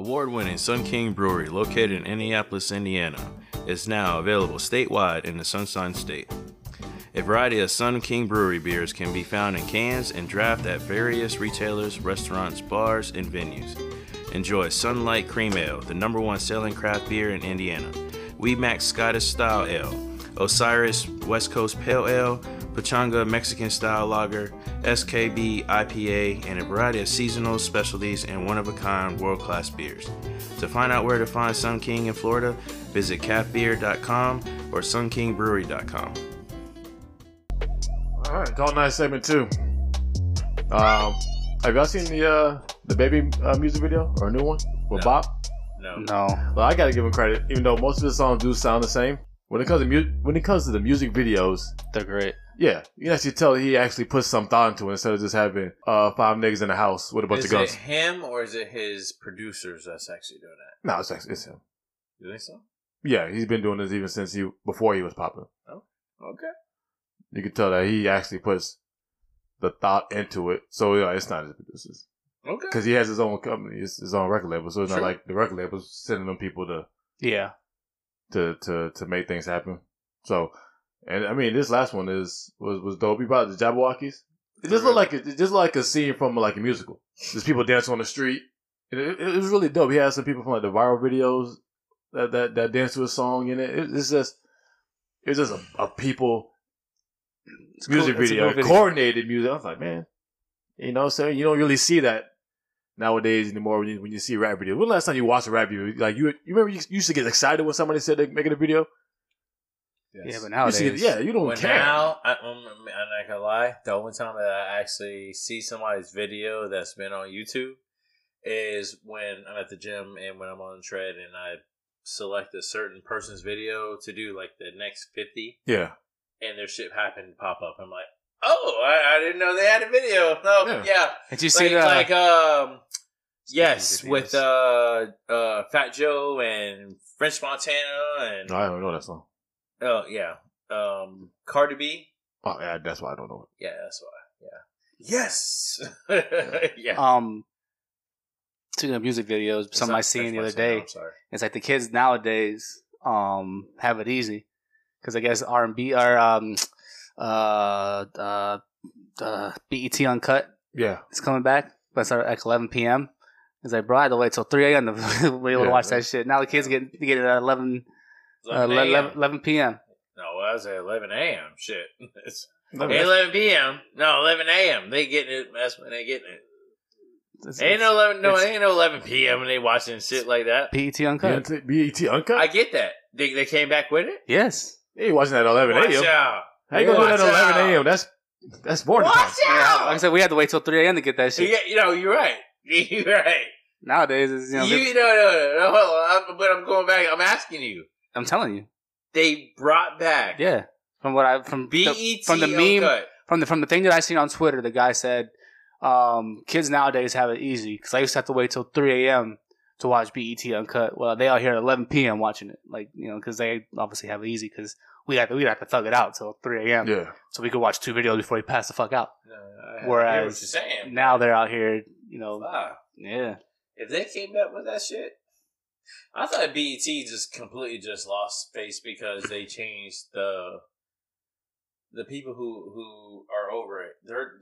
Award-winning Sun King Brewery, located in Indianapolis, Indiana, is now available statewide in the Sunshine State. A variety of Sun King Brewery beers can be found in cans and draft at various retailers, restaurants, bars, and venues. Enjoy Sunlight Cream Ale, the #1 selling craft beer in Indiana, Wee Mac Scottish Style Ale, Osiris West Coast Pale Ale, Pachanga Mexican Style Lager, SKB IPA, and a variety of seasonal specialties and one-of-a-kind world-class beers. To find out where to find Sun King in Florida, visit catbeer.com or sunkingbrewery.com. Alright, Dalton and I segment 2. Have y'all seen the Baby music video, or a new one, with Bop? No. Well, I gotta give him credit, even though most of the songs do sound the same. When it comes to the music videos, they're great. Yeah, you can actually tell he actually puts some thought into it instead of just having five niggas in the house with a bunch of guns. Is it him or is it his producers that's actually doing that? No, it's him. You think so? Yeah, he's been doing this even since before he was popping. Oh, okay. You can tell that he actually puts the thought into it, so it's not his producers. Okay. Because he has his own company, his own record label, so it's not like the record label's sending them people to make things happen. So. And I mean, this last one was dope. You brought the Jabberwockies. It just looked like a scene from like a musical. There's people dancing on the street. It was really dope. He had some people from like the viral videos that dance to a song in it. It's just a people it's music cool. video, cool coordinated music. I was like, man, you know what I'm saying? You don't really see that nowadays anymore when you see rap videos. When the last time you watched a rap video? Like you remember you used to get excited when somebody said they're making a video. Yes. Yeah, but nowadays, you don't care. Now, I'm not gonna lie. The only time that I actually see somebody's video that's been on YouTube is when I'm at the gym and when I'm on the tread and I select a certain person's video to do like the next 50. Yeah, and their shit happened to pop up. I'm like, oh, I didn't know they had a video. No, yeah. Did you see that? Like, yes, with Fat Joe and French Montana and I don't know that song. Oh, yeah. Cardi B. Oh, yeah, that's why I don't know it. Yeah, that's why. Yeah. Yes! Yeah. Speaking of music videos, something I seen the other day. I'm sorry. It's like the kids nowadays have it easy. Because I guess R&B or BET Uncut is coming back. That's at 11 p.m. It's like, bro, I had to wait till 3 a.m. to be able to watch that shit. Now the kids get it at 11 11 p.m. No, I was at 11 a.m. Shit. It's 11 p.m. No, 11 a.m. They getting it. That's when they getting it. Ain't no 11 p.m. when they watching shit like that. BET Uncut. BET Uncut? I get that. They came back with it? Yes. They ain't watching that at 11 a.m. How you going to do that at 11 a.m.? That's morning time. Yeah, like I said, we had to wait till 3 a.m. to get that shit. Yeah, you're right. You're right. Nowadays, it's... No, but I'm going back. I'm asking you. I'm telling you, they brought back from the thing that I seen on Twitter. The guy said, "Kids nowadays have it easy because I used to have to wait till 3 a.m. to watch BET Uncut. Well, they out here at 11 p.m. watching it, like because they obviously have it easy because we have to thug it out till 3 a.m. Yeah, so we could watch 2 videos before we pass the fuck out. Whereas now they're out here, If they came up with that shit. I thought BET just completely lost face because they changed the people who are over it. They're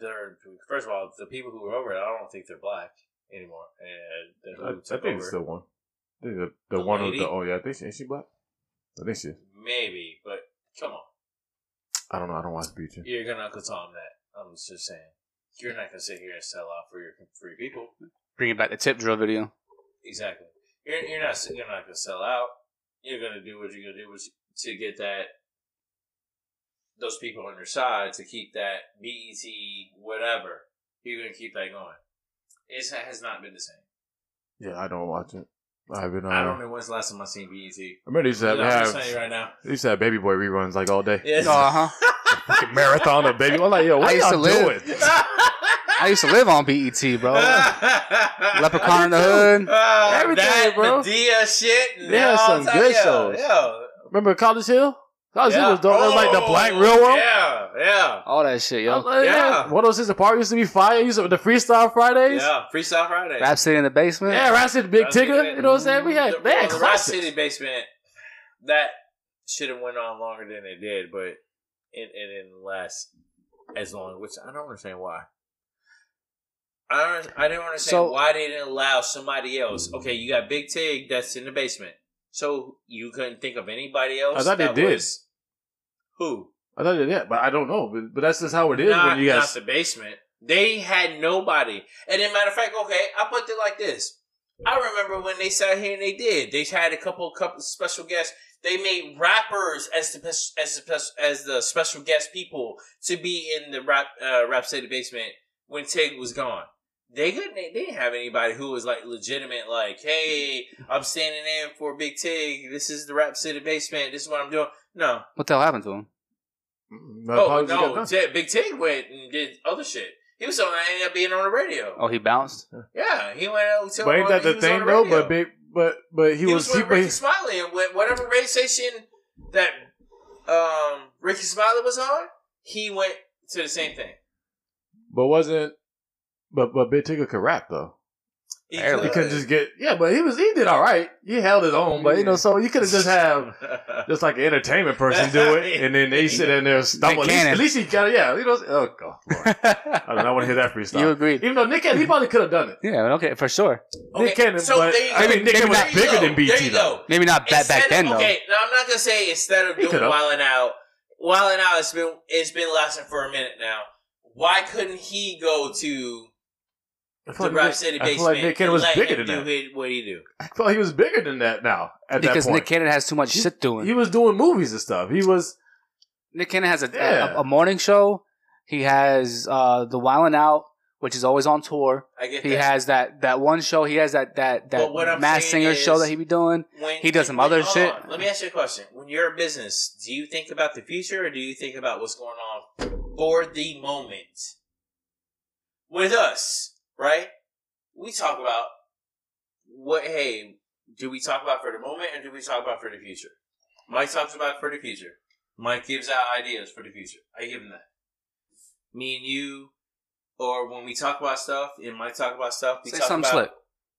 first of all, the people who are over it, I don't think they're black anymore. And I think it's still one. I think the one with the I think is she black? I think she is. Maybe, but come on. I don't know, I don't watch BET. You're gonna Uncle Tom that. I'm just saying. You're not gonna sit here and sell out for your people. Bringing back the tip drill video. Exactly. You're not gonna sell out. You're gonna do what you're gonna do to get those people on your side to keep that BET whatever. You're gonna keep that going. It has not been the same. Yeah, I don't watch it. I don't know when's the last time I seen BET. I remember they used to have Baby Boy reruns like all day. Yes. Like a marathon of Baby Boy. I'm like, yo, what are y'all doing? I used to live on BET, bro. Leprechaun in the Hood. Everything, bro. The Dia shit. They had some good shows. Remember College Hill? College Hill was dope. It was like the Black Real World. Yeah. Yeah. All that shit, yo. Yeah. What else is the park used to be fire? Used to, the Freestyle Fridays. Yeah, Freestyle Fridays. Rap City in the basement. Yeah, Rap City, Big Tigger. You know what I'm saying? We had bad classics. Rap City basement, that should have went on longer than it did, but it didn't last as long, which I don't understand why. I didn't understand why they didn't allow somebody else. Okay, you got Big Tig that's in the basement. So you couldn't think of anybody else? I thought they did. Who? I thought they did, but I don't know. But that's just how it is when you guys... Not the basement. They had nobody. And then, matter of fact, okay, I put it like this. I remember when they sat here and they did. They had a couple special guests. They made rappers as the special guest people to be in the Rap City basement when Tig was gone. They didn't have anybody who was like legitimate, like, hey, I'm standing in for Big Tig. This is the Rap City basement. This is what I'm doing. No. What the hell happened to him? Big Tig went and did other shit. He was on, ended up being on the radio. Oh, he bounced? Yeah, he went out to but ain't that the thing, though? But he was Ricky Smiley, and whatever radio station that Ricky Smiley was on, he went to the same thing. But wasn't... But Big Tigger could rap though. He couldn't just get but he did all right. He held his own, but so you could have just like an entertainment person do it, and then they sit in there and stumble. At least he got it. Yeah, he knows. Oh God, Lord. I don't want to hear that freestyle. You agree? Even though Nick Cannon, he probably could have done it. Yeah, okay, for sure. Okay, Nick Cannon, so Nick Cannon was bigger than BT though. Maybe not back then though. Okay, now I'm not gonna say instead of doing Wildin' Out, it's been lasting for a minute now. Why couldn't he go to? I feel like Nick Cannon was bigger than that. What do you do? I thought he was bigger than that now. Because Nick Cannon has too much shit doing. He was doing movies and stuff. Nick Cannon has a morning show. He has the Wildin' Out, which is always on tour. I get that. He has that one show. He has that Masked Singer show that he be doing. He does some other shit. Let me ask you a question. When you're a business, do you think about the future or do you think about what's going on for the moment? With us. Right? We talk about do we talk about for the moment or do we talk about for the future? Mike talks about for the future. Mike gives out ideas for the future. I give him that. Me and you, or when we talk about stuff and Mike talk about stuff, we talk about slick.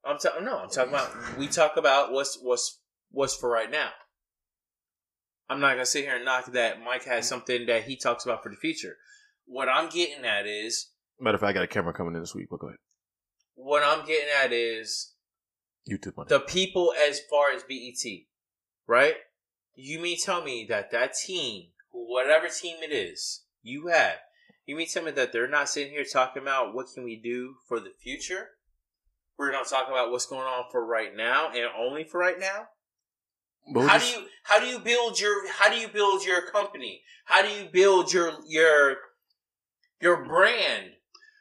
I'm talking about we talk about what's for right now. I'm not gonna sit here and knock that Mike has something that he talks about for the future. What I'm getting at is, matter of fact, I got a camera coming in this week, but go ahead. What I'm getting at is YouTube money. The people as far as BET, right? You mean tell me that team, whatever team it is you have, you mean tell me that they're not sitting here talking about what can we do for the future? We're going to talk about what's going on for right now and only for right now? How do you build your company? How do you build your brand?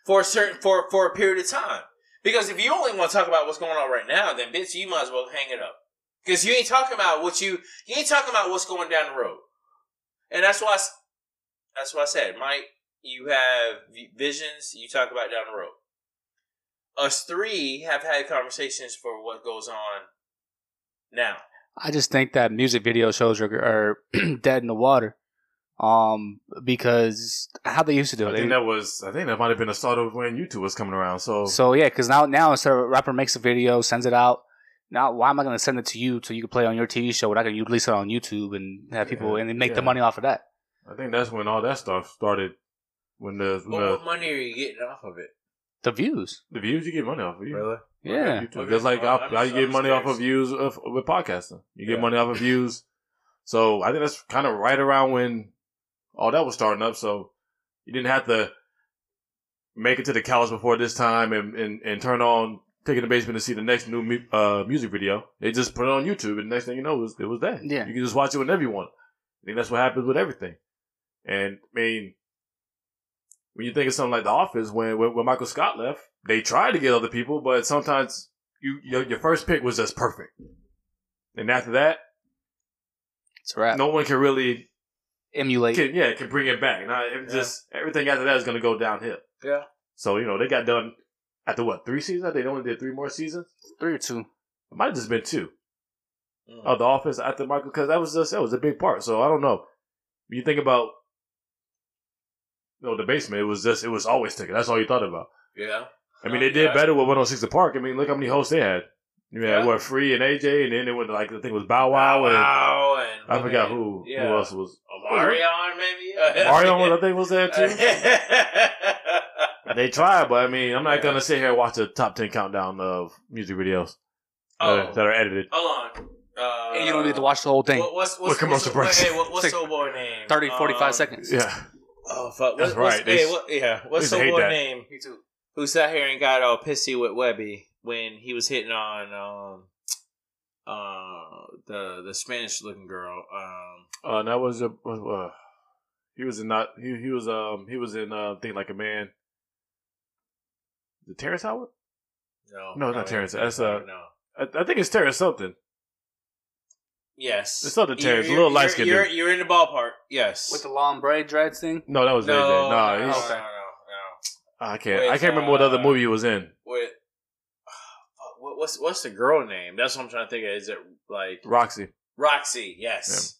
For a period of time. Because if you only want to talk about what's going on right now, then bitch, you might as well hang it up. Because you ain't talking about what's going down the road. And that's why I said, Mike, you have visions you talk about down the road. Us three have had conversations for what goes on now. I just think that music video shows are dead in the water. Because how they used to do it. I think that might have been the start of when YouTube was coming around. So yeah, because now instead of a rapper makes a video, sends it out. Now why am I going to send it to you so you can play on your TV show? But I can release it on YouTube and have people and make the money off of that. I think that's when all that stuff started. What money are you getting off of it? The views you get money off of. Really? Yeah. Just like I get money off of views with podcasting. You get money off of views. So I think that's kind of right around when all that was starting up, so you didn't have to make it to the couch before this time and turn on Taking the Basement to see the next new music video. They just put it on YouTube, and the next thing you know, it was that. Yeah. You can just watch it whenever you want. I think that's what happens with everything. And, I mean, when you think of something like The Office, when Michael Scott left, they tried to get other people, but sometimes your first pick was just perfect. And after that, it's a wrap. No one can really... emulate. Can bring it back. Just everything after that is going to go downhill. Yeah. So, they got done after what, 3 seasons? I think they only did 3 more seasons. 3 or 2. It might have just been 2. Mm. The Office after Michael, because that was a big part. So, I don't know. When you think about no, the basement. It was just, it was always ticket. That's all you thought about. Yeah. I mean, they did better with 106 The Park. I mean, look how many hosts they had. You had what, Free and AJ, and then it was like, I think it was Bow Wow. And I forgot who. Yeah. Who else was? Omarion, maybe? Omarion, I think, was there too. They tried, but I mean, I'm not going to sit here and watch the top 10 countdown of music videos that are edited. Hold on. And you don't need to watch the whole thing. What's the old boy name? 30, 45 seconds. Yeah. Oh, fuck. That's right. What's the old boy name? Me too. Who sat here and got all pissy with Webby when he was hitting on the Spanish looking girl? That was a he was in not he he was in Think Like a Man. Is it Terrence Howard? No, not Terrence. That's I think it's Terrence something. Yes, it's not the Terrence. Little light skin. You're in the ballpark. Yes, with the long braid dreads thing. No, that was AJ. No, he's. Okay. I can't remember what other movie he was in. What's the girl name? That's what I'm trying to think of. Is it like Roxy? Roxy, yes.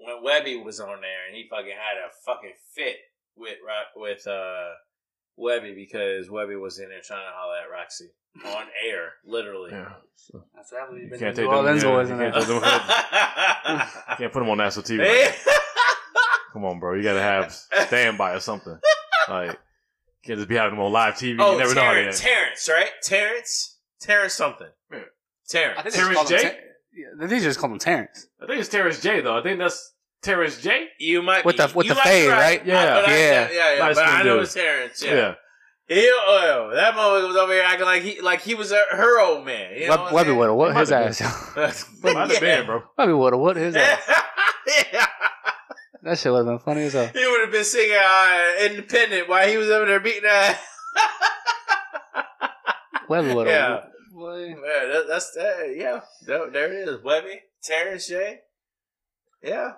Yeah. When Webby was on there, and he fucking had a fucking fit with Webby because Webby was in there trying to holler at Roxy on air, literally. Yeah, so. That's happening. You can't take them. You can't put them on national TV. Like that. Come on, bro. You gotta have standby or something. Like. Can't just be having them on live TV. Oh, you never know. Terrence, right? Terrence something. Yeah. Terrence. Terrence J? Yeah, they just call him Terrence. I think it's Terrence J, though. I think that's Terrence J. You might be. With the fade, right? Yeah. But I know it's Terrence. Yeah. That motherfucker was over here acting like he was her old man. You know Webby would have what his ass. Might have been, bro. Webby would have what his ass. Yeah. That shit would have been funny as hell. He would have been singing Independent while he was over there beating that. Webby would have. Yeah. Yeah. There it is. Webby, Terrence J. Yeah.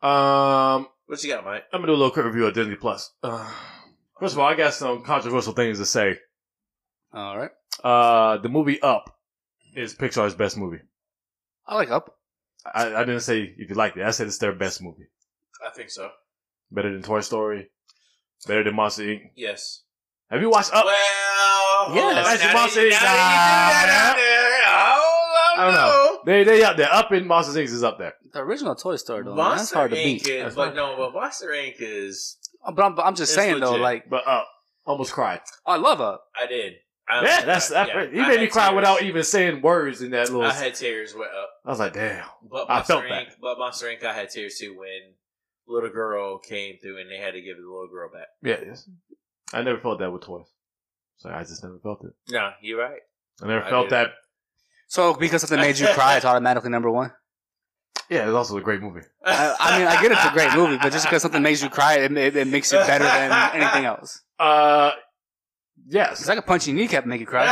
What you got, Mike? I'm going to do a little quick review of Disney+. First of all, I got some controversial things to say. All right. The movie Up is Pixar's best movie. I like Up. I didn't say if you liked it. I said it's their best movie. I think so. Better than Toy Story. Better than Monster Inc. Yes. Have you watched Up? Well, yes. Monster Inc. I don't know. They out there. Up in Monster Inc. is up there. The original Toy Story though. Monster man, that's hard Inc. to beat. Is, but no, but Monster Inc. is. I'm just saying legit. Though, like. But Up, almost cried. I love Up. I did. Yeah, that's yeah. He made me cry tears. Without even saying words in that little. I had tears went up. I was like, damn. But Monster Inc. I had tears too when little girl came through and they had to give the little girl back. Yeah, I never felt that with toys. So I just never felt it. No, you're right. I never felt that. So because something made you cry, it's automatically number one. Yeah, it's also a great movie. I mean, I get it's a great movie, but just because something makes you cry, it makes it better than anything else. Yes. Because I could punch your kneecap and make you cry.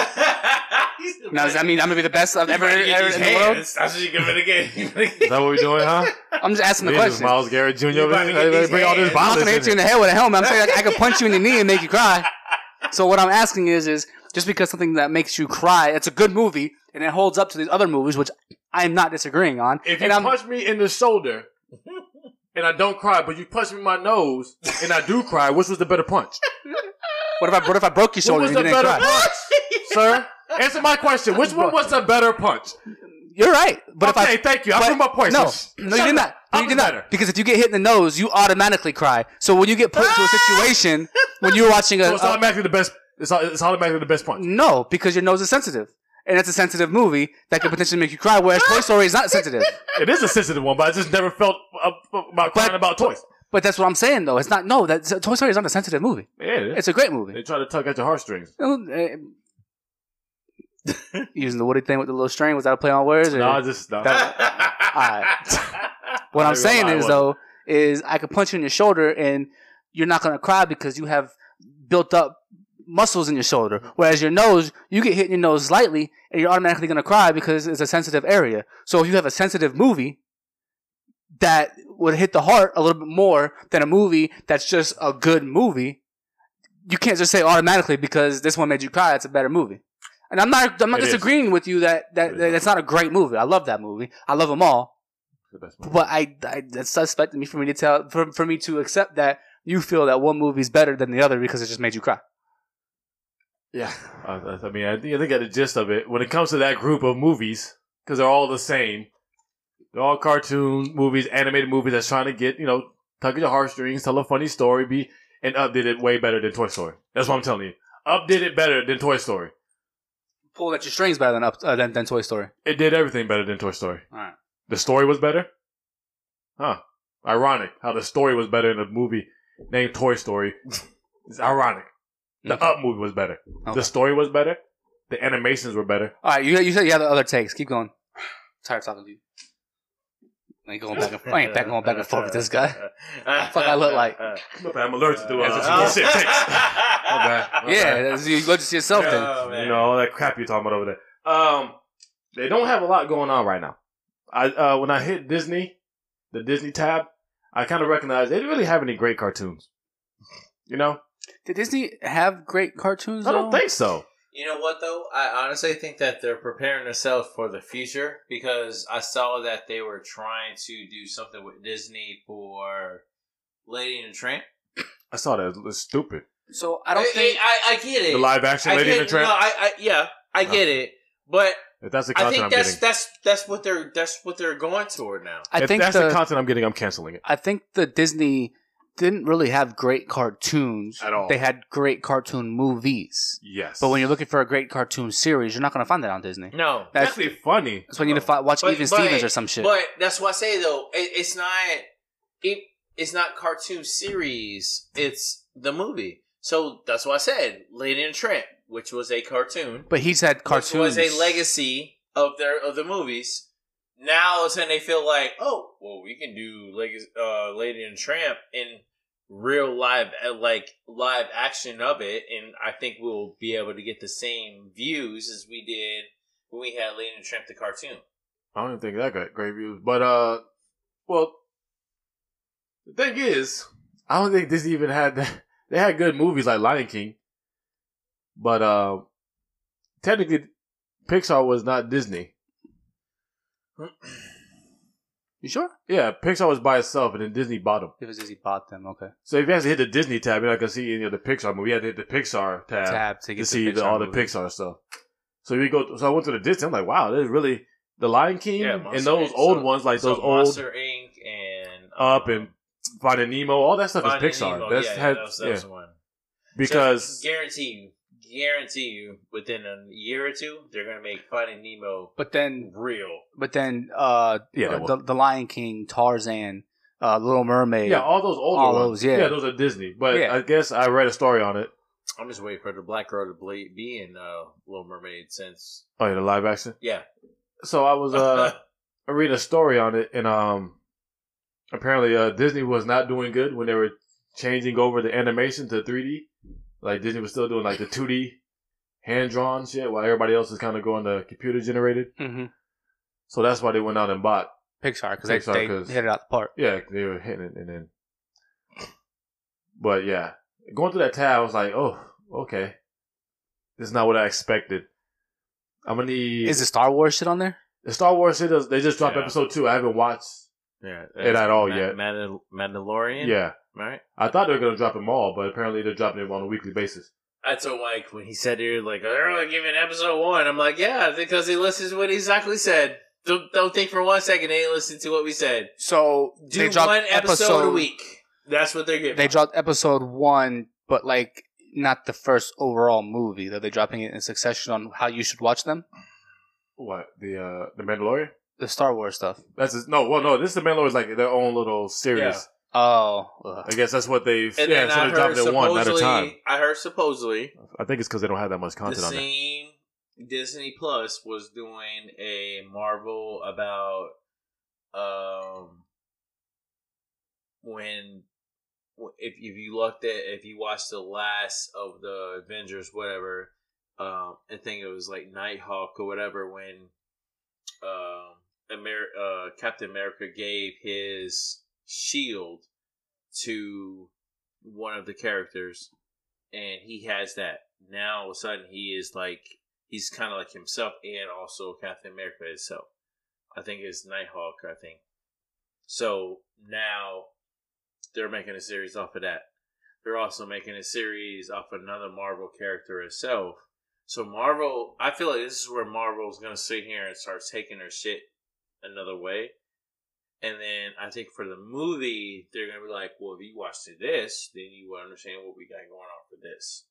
Now, does that mean I'm going to be the best I've ever in the world? That's what you give it again. Is that what we're doing, huh? I'm just asking the question. Miles Garrett Jr. They bring all this violence. I'm not going to hit you in the head with a helmet. I'm saying I could punch you in the knee and make you cry. So what I'm asking is just because something that makes you cry, it's a good movie, and it holds up to these other movies, which I'm not disagreeing on. If you punch me in the shoulder and I don't cry, but you punch me in my nose and I do cry, which was the better punch? What if I broke your shoulder and you didn't cry? Sir, answer my question. Which one was the better punch? You're right. But okay, thank you. I proved my point. No, you did not. You did not. Because if you get hit in the nose, you automatically cry. So when you get put into a situation, when you're watching so it's automatically the best. It's automatically the best punch. No, because your nose is sensitive. And it's a sensitive movie that could potentially make you cry, whereas Toy Story is not sensitive. It is a sensitive one, but I just never felt about crying about toys. But that's what I'm saying, though. It's not. No, Toy Story is not a sensitive movie. Yeah, it is. It's a great movie. They try to tug at your heartstrings. Using the Woody thing with the little string, was that a play on words? No. All right. What I'm saying is I could punch you in your shoulder, and you're not going to cry because you have built up muscles in your shoulder. Whereas your nose, you get hit in your nose slightly, and you're automatically going to cry because it's a sensitive area. So if you have a sensitive movie that would hit the heart a little bit more than a movie that's just a good movie, you can't just say automatically because this one made you cry, it's a better movie. And I'm not disagreeing with you that it's not a great movie. I love that movie. I love them all. The best movie. But that's suspect me for me to accept that you feel that one movie's better than the other because it just made you cry. Yeah. I mean, I think at the gist of it, when it comes to that group of movies, because they're all the same, they're all cartoon movies, animated movies that's trying to get, you know, tug at your heartstrings, tell a funny story, and update it way better than Toy Story. That's what I'm telling you. Update it better than Toy Story. Pull at your strings better than Toy Story. It did everything better than Toy Story. All right. The story was better? Huh. Ironic how the story was better in a movie named Toy Story. It's ironic. The Up movie was better. Okay. The story was better. The animations were better. All right, you said you had the other takes. Keep going. I'm tired of talking to you. I ain't going back and forth with this guy. Fuck, I look like. I'm allergic to bullshit takes. My bad. Yeah, you go just yourself then. Man. You know all that crap you're talking about over there. They don't have a lot going on right now. I when I hit Disney, the Disney tab, I kind of recognized they didn't really have any great cartoons. You know. Did Disney have great cartoons? I don't think so. You know what, though? I honestly think that they're preparing themselves for the future because I saw that they were trying to do something with Disney for Lady and the Tramp. I saw that. It was stupid. So I don't think... I get it. The live-action Lady and the Tramp? No, I get it. But... If that's the content I think that's what they're going toward now. If that's the content I'm getting, I'm canceling it. I think the Disney... didn't really have great cartoons at all. They had great cartoon movies. Yes. But when you're looking for a great cartoon series, you're not going to find that on Disney. No. That's actually funny. That's when you need to watch Even Stevens or some shit. But that's what I say, though. It's not cartoon series. It's the movie. So that's what I said. Lady and the Tramp, which was a cartoon. But he's had cartoons. It was a legacy of the movies. Now all of a sudden they feel like, oh, well, we can do Lady and the Tramp and real live action of it, and I think we'll be able to get the same views as we did when we had Lady and Tramp the cartoon. I don't even think that got great views, but well, the thing is, I don't think Disney even had that. They had good movies like Lion King, but technically, Pixar was not Disney. You sure? Yeah, Pixar was by itself, and then Disney bought them. It was Disney bought them, okay. So if you have to hit the Disney tab, you're not going to see any of the Pixar movie. You have to hit the Pixar tab to see all the Pixar stuff. So you go. So I went to the Disney. I'm like, wow, there's really the Lion King and those old ones, like those old Monster Inc. and Up and Finding Nemo. All that stuff is Pixar. That was one. Because guarantee you, within a year or two, they're gonna make Finding Nemo. But then the Lion King, Tarzan, Little Mermaid, all those old ones, those are Disney. But yeah. I guess I read a story on it. I'm just waiting for the black girl to be in Little Mermaid since. Oh, yeah, the live action. Yeah. So I was I read a story on it, and apparently Disney was not doing good when they were changing over the animation to 3D. Like, Disney was still doing, like, the 2D hand-drawn shit while everybody else is kind of going to computer-generated. Mm-hmm. So that's why they went out and bought Pixar, because they hit it out the park. Yeah, they were hitting it. But, yeah. Going through that tab, I was like, oh, okay. This is not what I expected. I'm going to need... Is the Star Wars shit on there? The Star Wars shit, they just dropped Episode 2. I haven't watched it at all yet. Mandalorian? Yeah. Right. I thought they were going to drop them all, but apparently they're dropping them on a weekly basis. That's so, like, when he said here, like, they're only giving episode 1. I'm like, yeah, because they listened to what he exactly said. Don't think for one second they listened to what we said. So do they one episode a week. That's what they're giving. They dropped episode 1, but, like, not the first overall movie. Are they dropping it in succession on how you should watch them? What? The Mandalorian? The Star Wars stuff. This is the Mandalorian, like, their own little series. Yeah. Oh, I guess that's what they've. And yeah, so they dropped it one at a time. I heard supposedly. I think it's because they don't have that much content on it. The same Disney Plus was doing a Marvel about when if you looked at watched the last of the Avengers, whatever, I think it was like Nighthawk or whatever when Captain America gave his shield to one of the characters, and he has that now. All of a sudden, he is like he's kind of like himself, and also Captain America itself. I think it's Nighthawk. So now they're making a series off of that. they're also making a series off another Marvel character itself. So Marvel, I feel like this is where Marvel's going to sit here and start taking their shit another way. And then I think for the movie, they're going to be like, well, if you watch this, then you will understand what we got going on for this.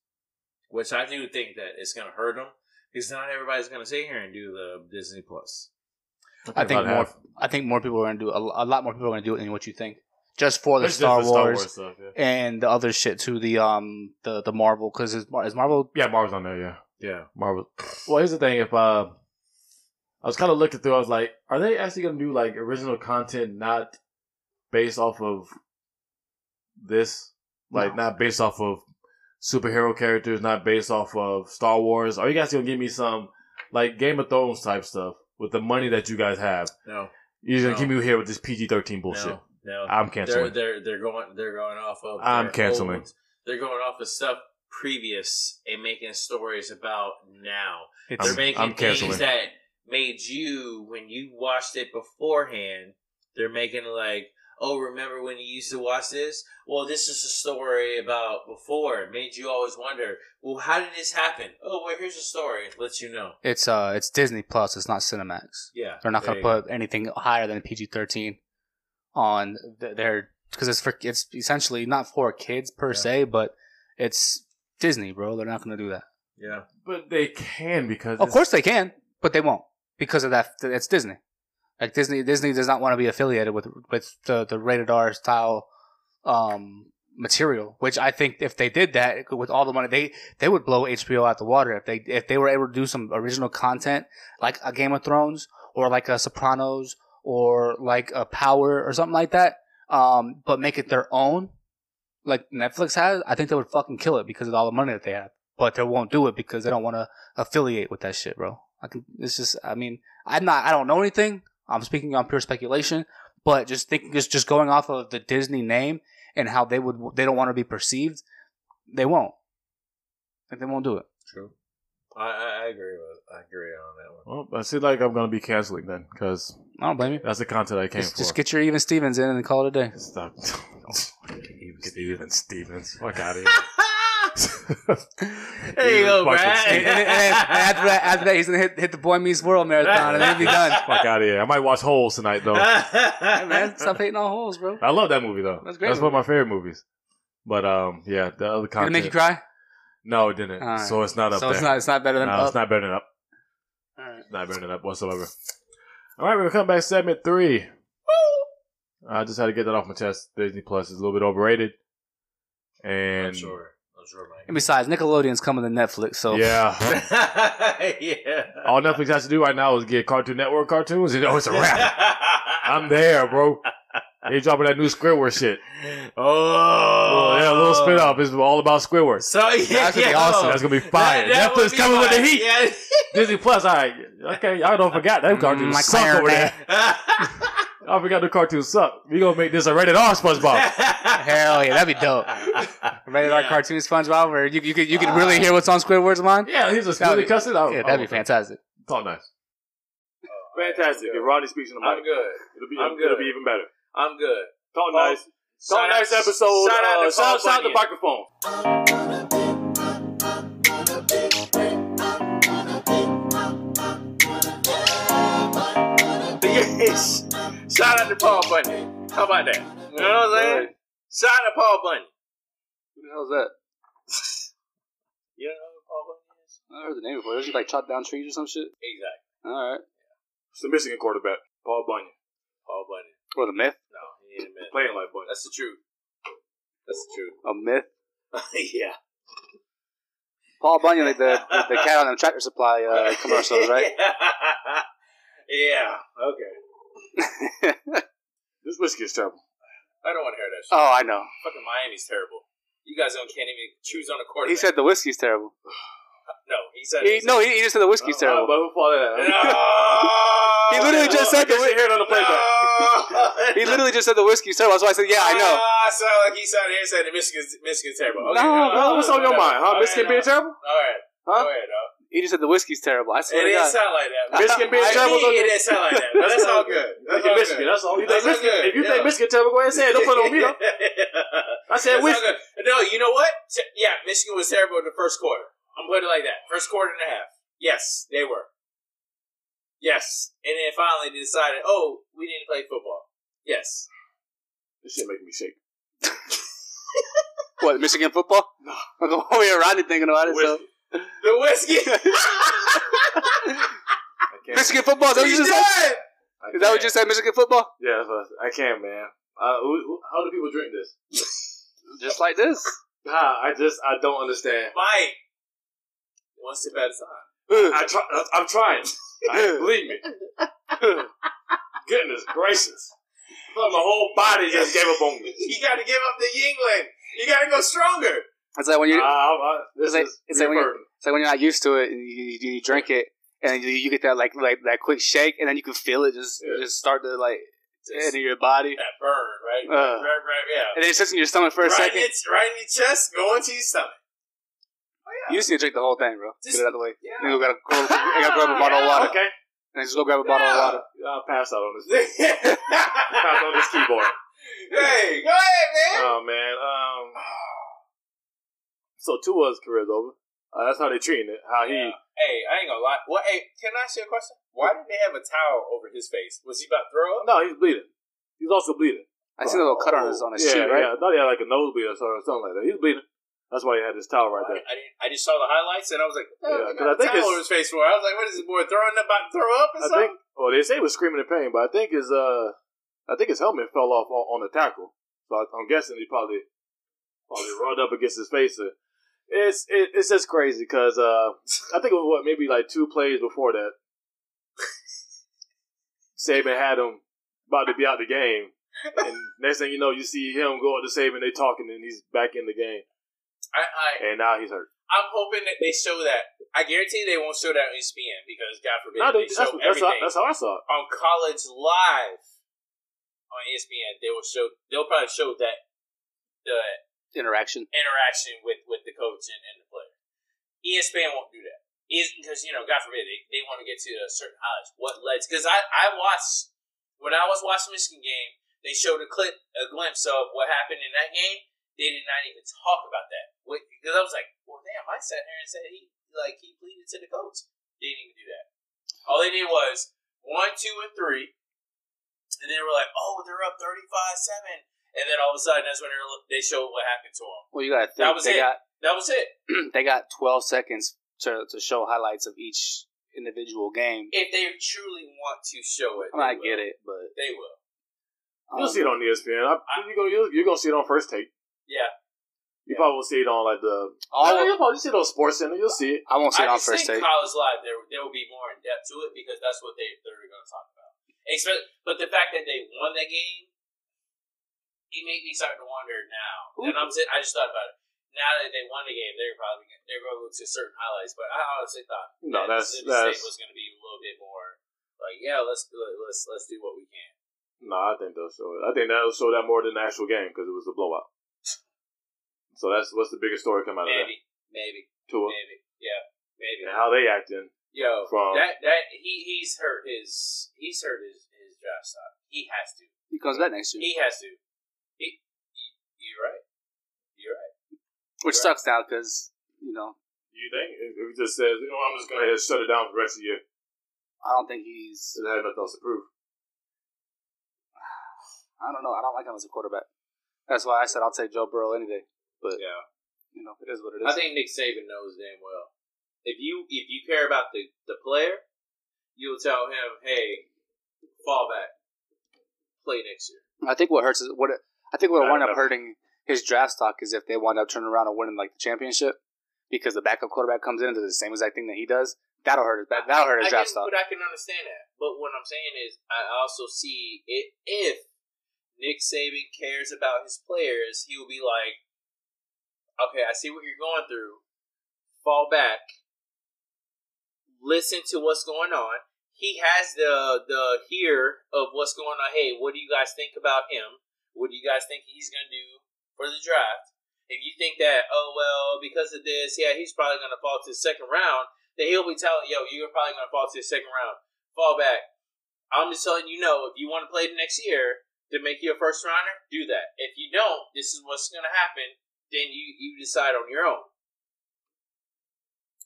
Which I do think that it's going to hurt them. Because not everybody's going to sit here and do the Disney Plus. I think more people are going to do a lot more people are going to do it than what you think. Just for the Star Wars stuff, yeah. And the other shit too, the Marvel, because is Marvel? Yeah, Marvel's on there. Yeah, Marvel. Well, here's the thing: if I was kind of looking through, I was like, are they actually gonna do like original content not based off of this, like not based off of superhero characters, not based off of Star Wars? Are you guys gonna give me some like Game of Thrones type stuff with the money that you guys have? No, you're gonna keep me here with this PG-13 bullshit. No. No, I'm canceling. They're going off of. I'm canceling. They're going off of stuff previous and making stories about now. They're making things that made you when you watched it beforehand. They're making like, oh, remember when you used to watch this? Well, this is a story about before. It made you always wonder, well, how did this happen? Oh, well, here's a story. It lets you know. It's Disney Plus. It's not Cinemax. Yeah, they're not going to put anything higher than PG-13. On their, because it's essentially not for kids per se, but it's Disney, bro. They're not going to do that. Yeah, but they can because of course they can, but they won't because of that. It's Disney. Like Disney does not want to be affiliated with the rated R style material. Which I think if they did that with all the money, they would blow HBO out the water if they were able to do some original content like a Game of Thrones or like a Sopranos. Or like a Power or something like that, but make it their own, like Netflix has. I think they would fucking kill it because of all the money that they have. But they won't do it because they don't want to affiliate with that shit, bro. I don't know anything. I'm speaking on pure speculation, but just going off of the Disney name and how they don't want to be perceived. They won't. Like they won't do it. True. I agree on that one. Well, I see, like I'm gonna be canceling then, because I don't blame you. That's the content I came for. Just get your Even Stevens in and call it a day. Stop. Even Stevens. Fuck out of here. There you go, Brad. After that, he's gonna hit the Boy Meets World marathon, and he'll be done. Fuck out of here. I might watch Holes tonight though. Hey, man, stop hating on Holes, bro. I love that movie though. That's great. That's one of my favorite movies. But yeah, the other content. Did it make you cry? No, it didn't. Right. So it's not up there. It's not better than up? No, it's not better than up. All right. It's not better than up whatsoever. All right, we're going to come back to segment 3. Woo! I just had to get that off my chest. Disney Plus is a little bit overrated. And I'm sure, Mike. And besides, Nickelodeon's coming to Netflix, so... Yeah. Yeah. All Netflix has to do right now is get Cartoon Network cartoons, and it's a wrap. I'm there, bro. They dropping that new Squidward shit. Oh, yeah, a little spin-off. It's all about Squidward. So that's gonna be awesome. That's gonna be fire. Netflix coming with the heat. Yeah. Disney Plus. All right, okay. I don't forget that cartoon suck over there. I forgot the cartoon suck. We gonna make this a rated R SpongeBob. Hell yeah, that'd be dope. Rated R cartoon SpongeBob, where you could really hear what's on Squidward's mind. Yeah, he's just really cussing out. Yeah, that'd be fantastic. Talk nice. Fantastic. If Rodney speaks in the mic, I'm good. It'll be even better. I'm good. Talk nice. Talk nice episode. Shout out the microphone. Yes. Shout out to Paul Bunyan. How about that? You know what I'm saying? Shout out to Paul Bunyan. Who the hell's that? You don't know who Paul Bunyan is? I heard the name before. Does he like chop down trees or some shit? Exactly. All right. It's the Michigan quarterback, Paul Bunyan. Paul Bunyan. What, a myth? No, he ain't a myth. Playing like Bunyan. That's the truth. That's the truth. A myth? Yeah. Paul Bunyan, like the cat on them Tractor Supply commercials, right? Yeah. Okay. This whiskey is terrible. I don't want to hear that shit. Oh, I know. Fucking Miami's terrible. You guys can't even choose on a quarterback. He said the whiskey's terrible. No, he said... He just said the whiskey's terrible. But who followed that? No! He literally just said... I hear it on the playback. He literally just said the whiskey's terrible. That's why I said, yeah, I know. So he sat here and said the Michigan's terrible. Okay, no, bro, what's on your mind? Huh? Michigan being terrible? All right. Huh? Go ahead, You just said the whiskey's terrible. I swear to God. It didn't sound like that. Michigan beer terrible? It didn't sound like that. That's all good. That's all Michigan. That's all good. If you think Michigan terrible, go ahead and say it. Don't put it on me, though. I said whiskey. No, you know what? Yeah, Michigan was terrible in the first quarter. I'm putting it like that. First quarter and a half. Yes, they were. Yes. And then finally they decided, oh, we need to play football. Yes. This shit making me shake. What, Michigan football? No. I'm the whole way around it thinking about it, so. The whiskey. Michigan football. That what you just said? Is that what you said? Michigan football? Yeah, I can't, man. How do people drink this? Just like this. I don't understand. Mike, one sip at a time. I'm trying. Believe me. Goodness gracious! My whole body just gave up on me. You got to give up the Yingling. You got to go stronger. It's like when you it's like when you're not used to it and you drink it and you get that like that quick shake and then you can feel it just start to like enter your body. That burn, right? Right, yeah. And then it sits in your stomach for a second. Right in your chest, going to your stomach. Oh, yeah. You just need to drink the whole thing, bro. Just, get it out of the way. Yeah. Then you gotta grab a bottle of water. Okay. And just go grab a bottle of water. I'll pass out on this. Pass on this keyboard. Hey, go ahead, man. Oh man. So Tua's career's over. That's how they're treating it. Hey, I ain't gonna lie. Well, hey, can I ask you a question? Why did they have a towel over his face? Was he about to throw up? No, he's bleeding. He's also bleeding. I seen a little cut on his cheek, right? Yeah, I thought he had like a nosebleed or something like that. He's bleeding. That's why he had his towel right there. I just saw the highlights and I was like, I think towel over his face for? I was like, what is this boy about to throw up or something? Well, they say he was screaming in pain, but I think his helmet fell off on the tackle. So I'm guessing he probably rolled up against his face. It's just crazy because I think it was maybe like two plays before that, Saban had him about to be out the game, and next thing you know, you see him go up to Saban, they talking, and he's back in the game. And now he's hurt. I'm hoping that they show that. I guarantee they won't show that on ESPN because God forbid they show everything. That's how I saw it on College Live on ESPN. They'll probably show that the interaction with the coach and the player. ESPN won't do that because God forbid they want to get to a certain knowledge. What led? Because I watched when I was watching the Michigan game, they showed a glimpse of what happened in that game. They did not even talk about that because I was like, well, damn! I sat there and said he pleaded to the coach. They didn't even do that. All they did was 1, 2, and 3, and they were like, oh, they're up 35-7. And then all of a sudden, that's when they showed what happened to him. Well, you got to think that was it. They got 12 seconds to show highlights of each individual game. If they truly want to show it, I get it, but they will. You'll see it on ESPN. You're gonna see it on First Take. Yeah, you probably will see it on like the. You'll probably see it on Sports Center. You'll see it. I won't see it on First Take. College Live, there will be more in depth to it because that's what they're gonna talk about. But the fact that they won that game. He made me start to wonder now. Ooh. And I just thought about it. Now that they won the game, they're probably going to certain highlights. But I honestly thought State was going to be a little bit more like, yeah, let's do what we can. No, I think they'll show it. I think that'll show that more than the actual game because it was a blowout. So that's what's the biggest story come out of that? Maybe Tua, and how they acting? Yo, he's hurt his draft stock. He has to. He comes back next year. He has to. You're right. Which sucks now because, You think? If he just says, I'm just going to shut it down for the rest of the year. I don't think he's... It had nothing else to prove. I don't know. I don't like him as a quarterback. That's why I said I'll take Joe Burrow any day. But, it is what it is. I think Nick Saban knows damn well. If you care about the player, you'll tell him, hey, fall back. Play next year. I think what hurts is... I think what will wind up hurting his draft stock is if they wind up turning around and winning like the championship, because the backup quarterback comes in and does the same exact thing that he does. That'll hurt his draft stock. But I can understand that. But what I'm saying is, I also see it. If Nick Saban cares about his players, he will be like, "Okay, I see what you're going through. Fall back. Listen to what's going on." He has the hear of what's going on. Hey, what do you guys think about him? What do you guys think he's going to do for the draft? If you think that, oh, well, because of this, yeah, he's probably going to fall to the second round, that he'll be telling, yo, you're probably going to fall to the second round. Fall back. I'm just telling you, no, if you want to play the next year to make you a first rounder, do that. If you don't, this is what's going to happen. Then you decide on your own.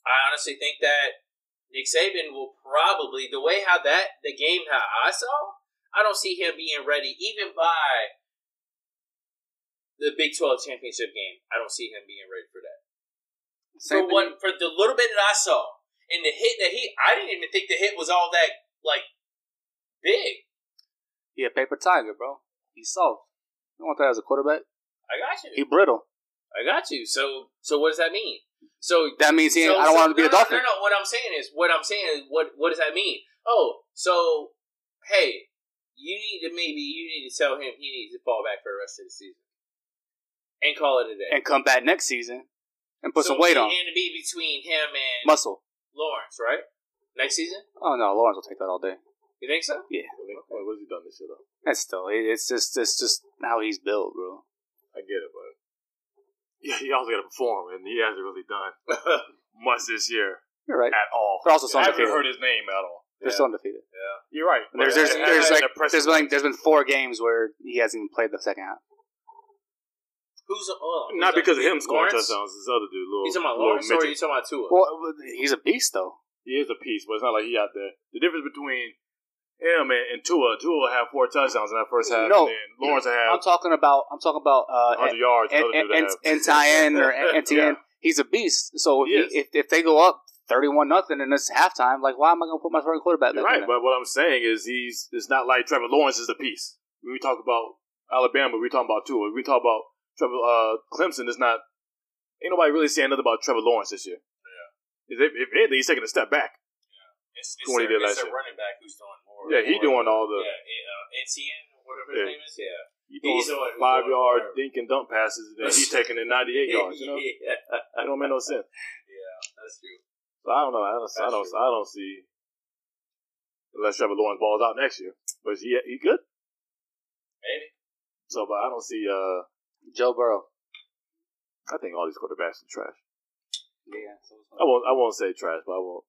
I honestly think that Nick Saban will probably, the way how that, the game how I saw, I don't see him being ready even by the Big 12 championship game. I don't see him being ready for that. Saban, for the little bit that I saw, and the hit that I didn't even think the hit was all that, like, big. He a paper tiger, bro. He's soft. You want that as a quarterback? I got you. He brittle. I got you. So what does that mean? So that means I don't want him to be a doctor. No. What I'm saying is, what does that mean? Oh, so, hey, you need to tell him he needs to fall back for the rest of the season. And call it a day. And come back next season. And put some weight on. And to be between him and Muscle Lawrence, right? Next season? Oh no, Lawrence will take that all day. You think so? Yeah. Okay. Well, what's he done this shit up? That's still. It's just how he's built, bro. I get it, but yeah, he also got to perform, and he hasn't really done much this year. You're right. At all. They're also I haven't heard his name at all. They're still undefeated. Yeah, you're right. There's been 4 games where he hasn't even played the second half. Not because of him scoring touchdowns. This other dude, little. You talking about Lawrence or you talking about Tua? Well, he's a beast, though. He is a beast, but it's not like he out there. The difference between him and Tua had 4 touchdowns in that first half. No, and then Lawrence had. I'm talking about 100 yards. N.T.N. or N.T.N. He's a beast. So if they go up 31-0 in this halftime, like why am I going to put my starting quarterback back? Right, but what I'm saying is it's not like Trevor Lawrence is the beast. When we talk about Alabama, we're talking about Tua. We talk about Clemson is not. Ain't nobody really saying nothing about Trevor Lawrence this year. Yeah, if anything, he's taking a step back. Yeah, it's running back who's doing more. Yeah, he's doing all the. Yeah, NTN or whatever his name is. Yeah, he's doing 5-yard dink and dump passes, and he's taking it 98 yards. You know, it don't make no sense. Yeah, that's true. So I don't know. I don't see unless Trevor Lawrence balls out next year. But he good. Maybe. So, but I don't see. Joe Burrow. I think all these quarterbacks are trash. Yeah. I won't say trash, but I won't.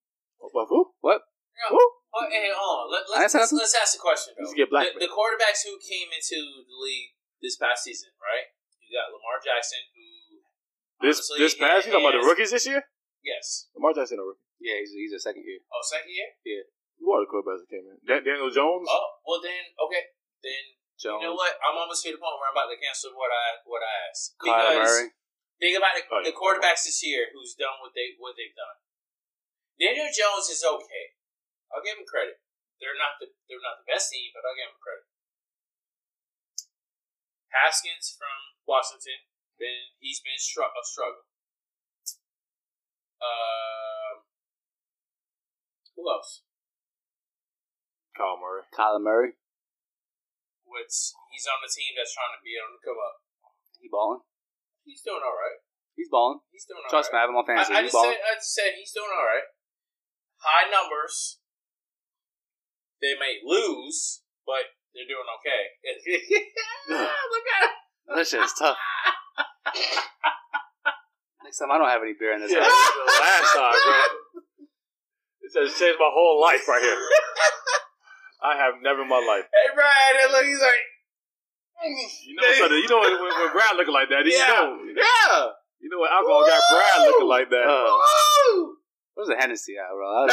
But who? What? No, who? Hey, hold on. Let's ask a question, though. The quarterbacks who came into the league this past season, right? You got Lamar Jackson, who... This past? You talking about the rookies this year? Yes. Lamar Jackson a rookie. Yeah, he's a second year. Oh, second year? Yeah. Who are the quarterbacks that came in? Daniel Jones? Oh, well then, okay. Then... Jones. You know what? I'm almost to the point where I'm about to cancel what I asked. Because think about the quarterbacks this year who's done what they've done. Daniel Jones is okay. I'll give him credit. They're not the best team, but I'll give him credit. Haskins from Washington, he's been a struggle. Who else? Kyler Murray. He's on the team that's trying to be able to come up. He balling. He's doing all right. He's balling. He's doing all right. Trust me, I have him on fantasy. I just said he's doing all right. High numbers. They may lose, but they're doing okay. Look at him. That shit is tough. Next time, I don't have any beer in this house. This is the last time, bro. This has changed my whole life right here. I have never in my life. Hey, Brian, and look, he's like... You know when Brad looking like that, you know when alcohol got Brad looking like that. It was a Hennessy out, bro.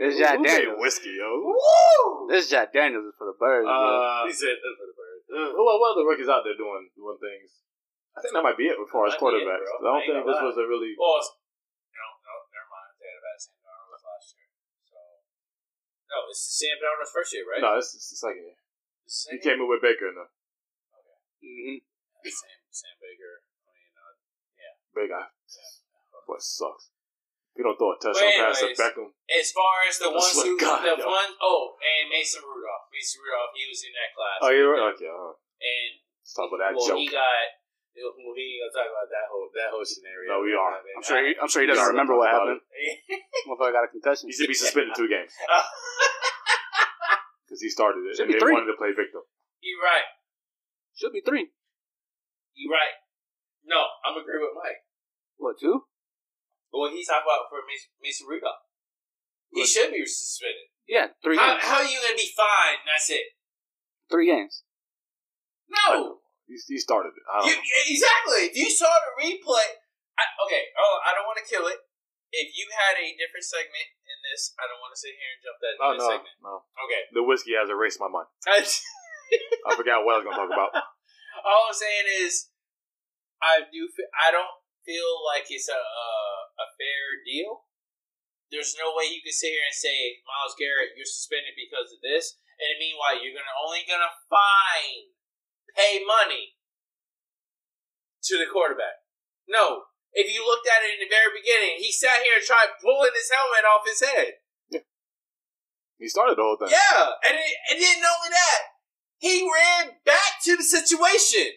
This Jack Daniels. Whiskey, yo. Woo! This Jack Daniels is for the birds, bro. He said that's for the birds. What are the rookies out there doing things? I think that might be it as far as quarterbacks. It, I don't think this was a really... Well, no, never mind. They had a bad season last year. No, it's the Sam Darnold's first year, right? No, it's the second year. He came in with Baker, though. Okay. Mm-hmm. Sam Baker. I mean, yeah. Baker. Yeah. Boy, sucks. You don't throw a touchdown pass to Beckham. As far as and Mason Rudolph, he was in that class. Oh, you're right. Okay, all right. And talk about that joke. He gonna talk about that whole scenario. No, we are. I'm sure he doesn't remember what happened. Motherfucker got a concussion. He should be suspended 2 games because he started it and they wanted to play victim. You right. Should be 3. You right. No, I'm agree with Mike. What 2? Well, he's talking about for Mason Rudolph. He should be suspended. Yeah, 3 games. How are you going to be fined? That's it. 3 games. No. You started it. I don't know. Exactly. If you saw the replay, I don't want to kill it. If you had a different segment in this, I don't want to sit here and jump that segment. No. Okay. The whiskey has erased my mind. I forgot what I was going to talk about. All I'm saying is, I don't feel like it's a fair deal. There's no way you can sit here and say, Myles Garrett, you're suspended because of this, and meanwhile you're only gonna pay money to the quarterback. No, if you looked at it in the very beginning, he sat here and tried pulling his helmet off his head. Yeah, he started the whole thing. Yeah, and then not only that, he ran back to the situation.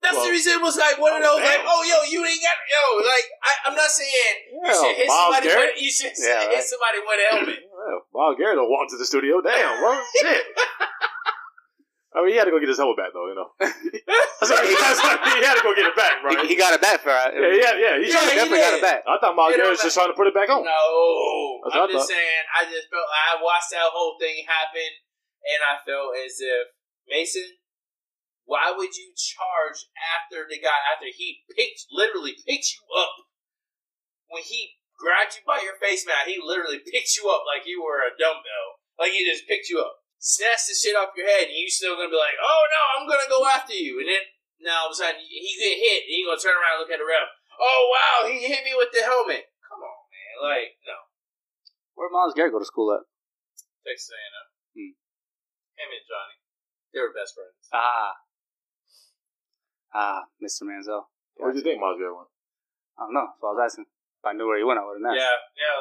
That's the reason it was like one of those, like, you ain't got, I'm not saying you should hit somebody with a helmet. Myles Garrett will walk to the studio. Damn, bro. Shit. I mean, he had to go get his helmet back, though, you know. He had to go get it back, right? He got it back, right? Yeah. He definitely got it back. I thought Myles Garrett was just trying to put it back on. No. I'm just saying, I just felt like I watched that whole thing happen, and I felt as if Mason. Why would you charge after he picked you up? When he grabbed you by your face mat, he literally picked you up like you were a dumbbell. Like he just picked you up. Snatched the shit off your head, and you still gonna be like, oh no, I'm gonna go after you. And then, now all of a sudden, he get hit, and he gonna turn around and look at the ref. Oh wow, he hit me with the helmet. Come on, man. Like, no. Where'd Myles Garrett go to school at? Texas A&M. Him and Johnny. They were best friends. Ah, Mr. Manziel. Where did you think Myles Garrett went? I don't know. So I was asking. If I knew where he went, I would have known. Yeah.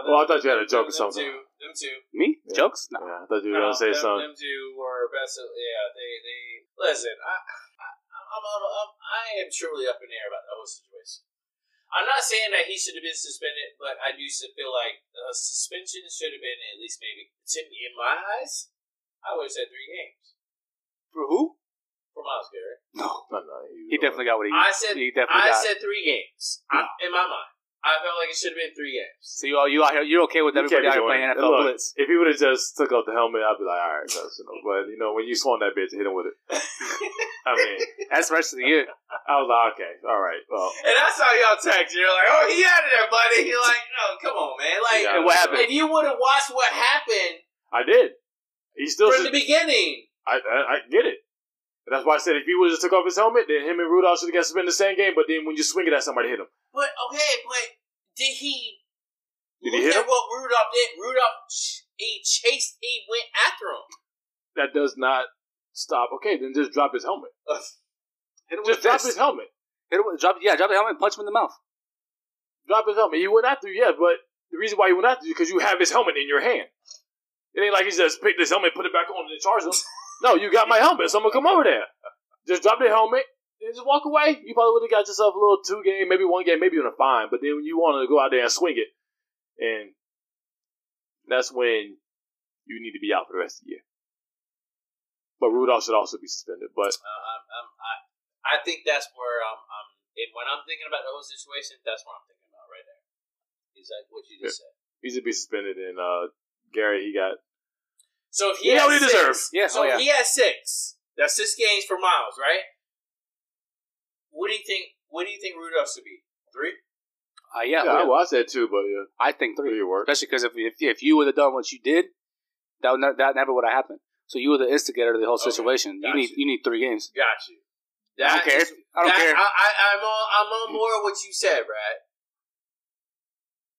I thought you had a joke or something. Them two. Me? Yeah. Jokes? No. Yeah, I thought you were going to say something. Them two were best. Yeah, they. Listen, I am truly up in the air about the whole situation. I'm not saying that he should have been suspended, but I do feel like the suspension should have been at least maybe, in my eyes, I would have said 3 games. For who? For Myles Garrett. No. He definitely got what he. I said 3 games. In my mind, I felt like it should have been 3 games. So you out here? You're okay with everybody out here playing NFL Blitz? If he would have just took off the helmet, I'd be like, all right, guys, But when you swung that bitch and hit him with it, I mean, that's the rest of the year. I was like, okay, all right, well. And I saw y'all text. You're like, oh, he out of there, buddy. You're like, no, come on, man. Like, and what happened? If you would have watched what happened, I did. He still from the beginning. I get it. That's why I said if he would have just took off his helmet, then him and Rudolph should have got suspended the same game. But then when you swing it at somebody, hit him. But did he hit him? What Rudolph did? Rudolph he went after him. That does not stop. Okay, then just drop his helmet. Drop his helmet. Drop the helmet and punch him in the mouth. Drop his helmet. He went after you, but the reason why he went after you is because you have his helmet in your hand. It ain't like he just picked his helmet, put it back on, and charged him. No, you got my helmet, so I'm going to come over there. Just drop the helmet and just walk away. You probably would have got yourself a little 2-game, maybe 1 game, maybe even a fine. But then when you want to go out there and swing it, and that's when you need to be out for the rest of the year. But Rudolph should also be suspended. But I think that's where when I'm thinking about the whole situation, that's what I'm thinking about right there. He's like, what you just said. He should be suspended, and Gary, he got... So if he has what he deserves. Yeah, so if he has 6, that's 6 games for Myles, right? What do you think Rudolph should be? 3? I said 2, but yeah, I think 3 would work. Especially because if you would have done what you did, that never would have happened. So you were the instigator of the whole situation. Gotcha. You need 3 games. Got you. I don't care. I'm on board with what you said, Brad.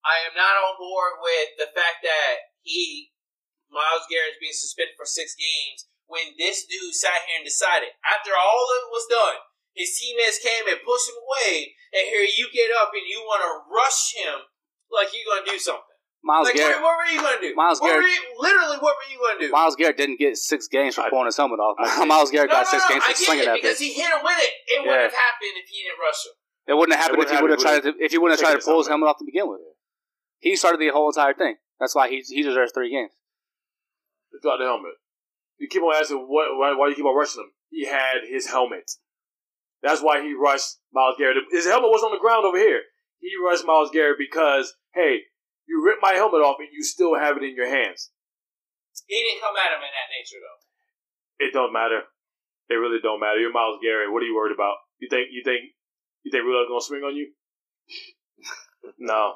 I am not on board with the fact that Myles Garrett's being suspended for 6 games when this dude sat here and decided. After all of it was done, his teammates came and pushed him away, and here you get up and you want to rush him like you're going to do something. Myles Garrett. What were you going to do? What were you going to do? Myles Garrett didn't get 6 games for pulling his helmet off. Myles Garrett got 6 games for slinging that because he hit him with it. It wouldn't have happened if he didn't rush him. It wouldn't have happened if he wouldn't have tried to pull his helmet off to begin with. He started the whole entire thing. That's why he deserves 3 games. Drop the helmet. You keep on asking why you keep on rushing him. He had his helmet. That's why he rushed Myles Garrett. His helmet was on the ground over here. He rushed Miles Garrett because, hey, you ripped my helmet off and you still have it in your hands. He didn't come at him in that nature, though. It don't matter. It really don't matter. You're Miles Garrett. What are you worried about? You think Rulo's gonna swing on you? No.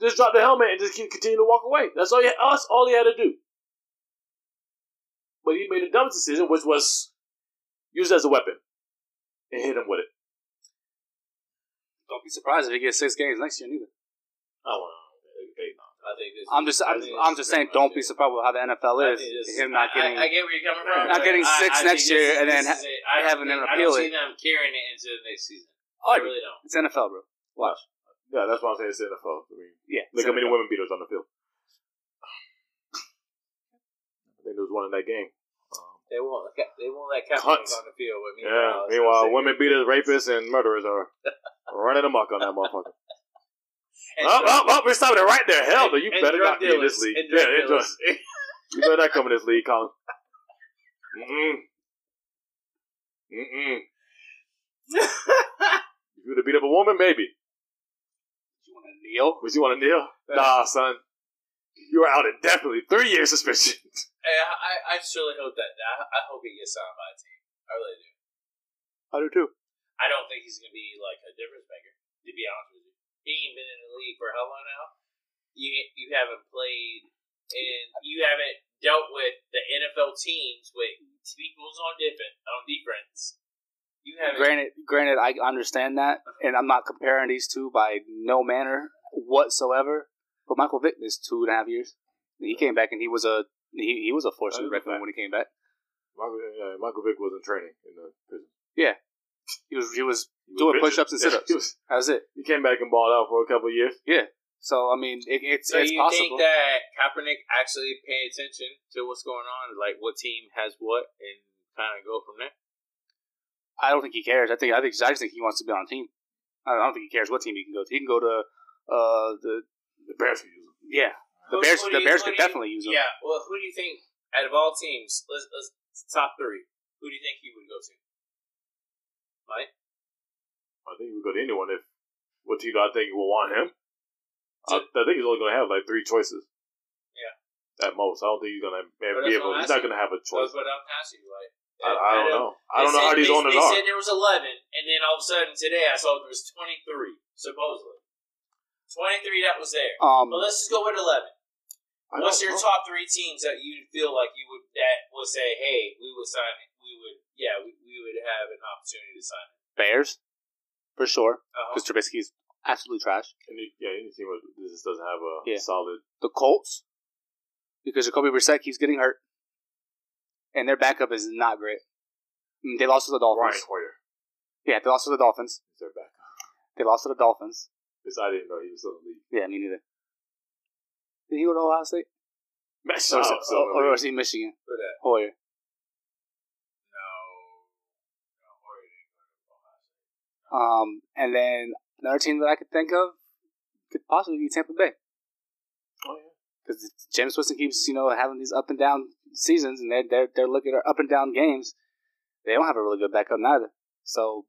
Just drop the helmet and just continue to walk away. That's all. That's all he had to do. But he made a dumb decision, which was used as a weapon and hit him with it. Don't be surprised if he gets 6 games next year, neither. I'm just saying. Don't be surprised with how the NFL is. I get where you're coming from. Not getting 6 next year and then having an appeal. I don't see them carrying it into the next season. I really don't. It's NFL, bro. Watch. Yeah, that's what I'm saying. It's NFL. I mean, yeah. Look how many women beaters on the field. I think there was one in that game. They won't let captains on the field. But meanwhile, women beaters, rapists, and murderers are running amok on that motherfucker. We're stopping it right there. Hell, no, you better not be in this league. You better not come in this league, Colin. You would have beat up a woman, baby. You want to kneel? Would you want to kneel? Nah, son. You are out indefinitely. 3 years suspension. Hey, I surely hope that. I hope he gets signed by a team. I really do. I do too. I don't think he's going to be like a difference maker, to be honest with you. He ain't been in the league for how long now? You haven't played, and you haven't dealt with the NFL teams with equals on defense. You haven't. Granted, I understand that, and I'm not comparing these two by no manner whatsoever. But Michael Vick missed 2.5 years. He came back, and he was a force to be reckoned when he came back. Michael Vick wasn't training in the prison. Yeah. He was doing push-ups and sit-ups. That was it. He came back and balled out for a couple of years. Yeah. So, I mean, it's possible. So you think that Kaepernick actually pay attention to what's going on, like what team has what, and kind of go from there? I don't think he cares. I just think he wants to be on a team. I don't think he cares what team he can go to. He can go to the Bears. Yeah. The Bears could definitely use him. Yeah. Well, who do you think, out of all teams, let's top 3, who do you think he would go to? Mike? I think he would go to anyone. If what team do I think will want him? I think he's only going to have like 3 choices. Yeah, at most. I don't think he's going to be able. He's not going to have a choice. But I'm asking you, like, I don't know. I don't know how these owners are. They said there was 11, and then all of a sudden today I saw there was 23 supposedly. 23 that was there. But let's just go with 11. What's your top 3 teams that you feel like you would that would say, hey, we would sign it. We would have an opportunity to sign it. Bears. For sure, because Trubisky's absolutely trash. And any team that just doesn't have a solid. The Colts, because Jacoby Brissett keeps getting hurt, and their backup is not great. I mean, they lost to the Dolphins. Brian Hoyer. Yeah, they lost to the Dolphins. He's their backup. They lost to the Dolphins. Because I didn't know he was still in the league. Yeah, me neither. Did he go to Ohio State? Or was he Michigan? For that. Hoyer. And then another team that I could think of could possibly be Tampa Bay. Oh yeah, because James Winston keeps having these up and down seasons, and they're looking at up and down games. They don't have a really good backup neither, so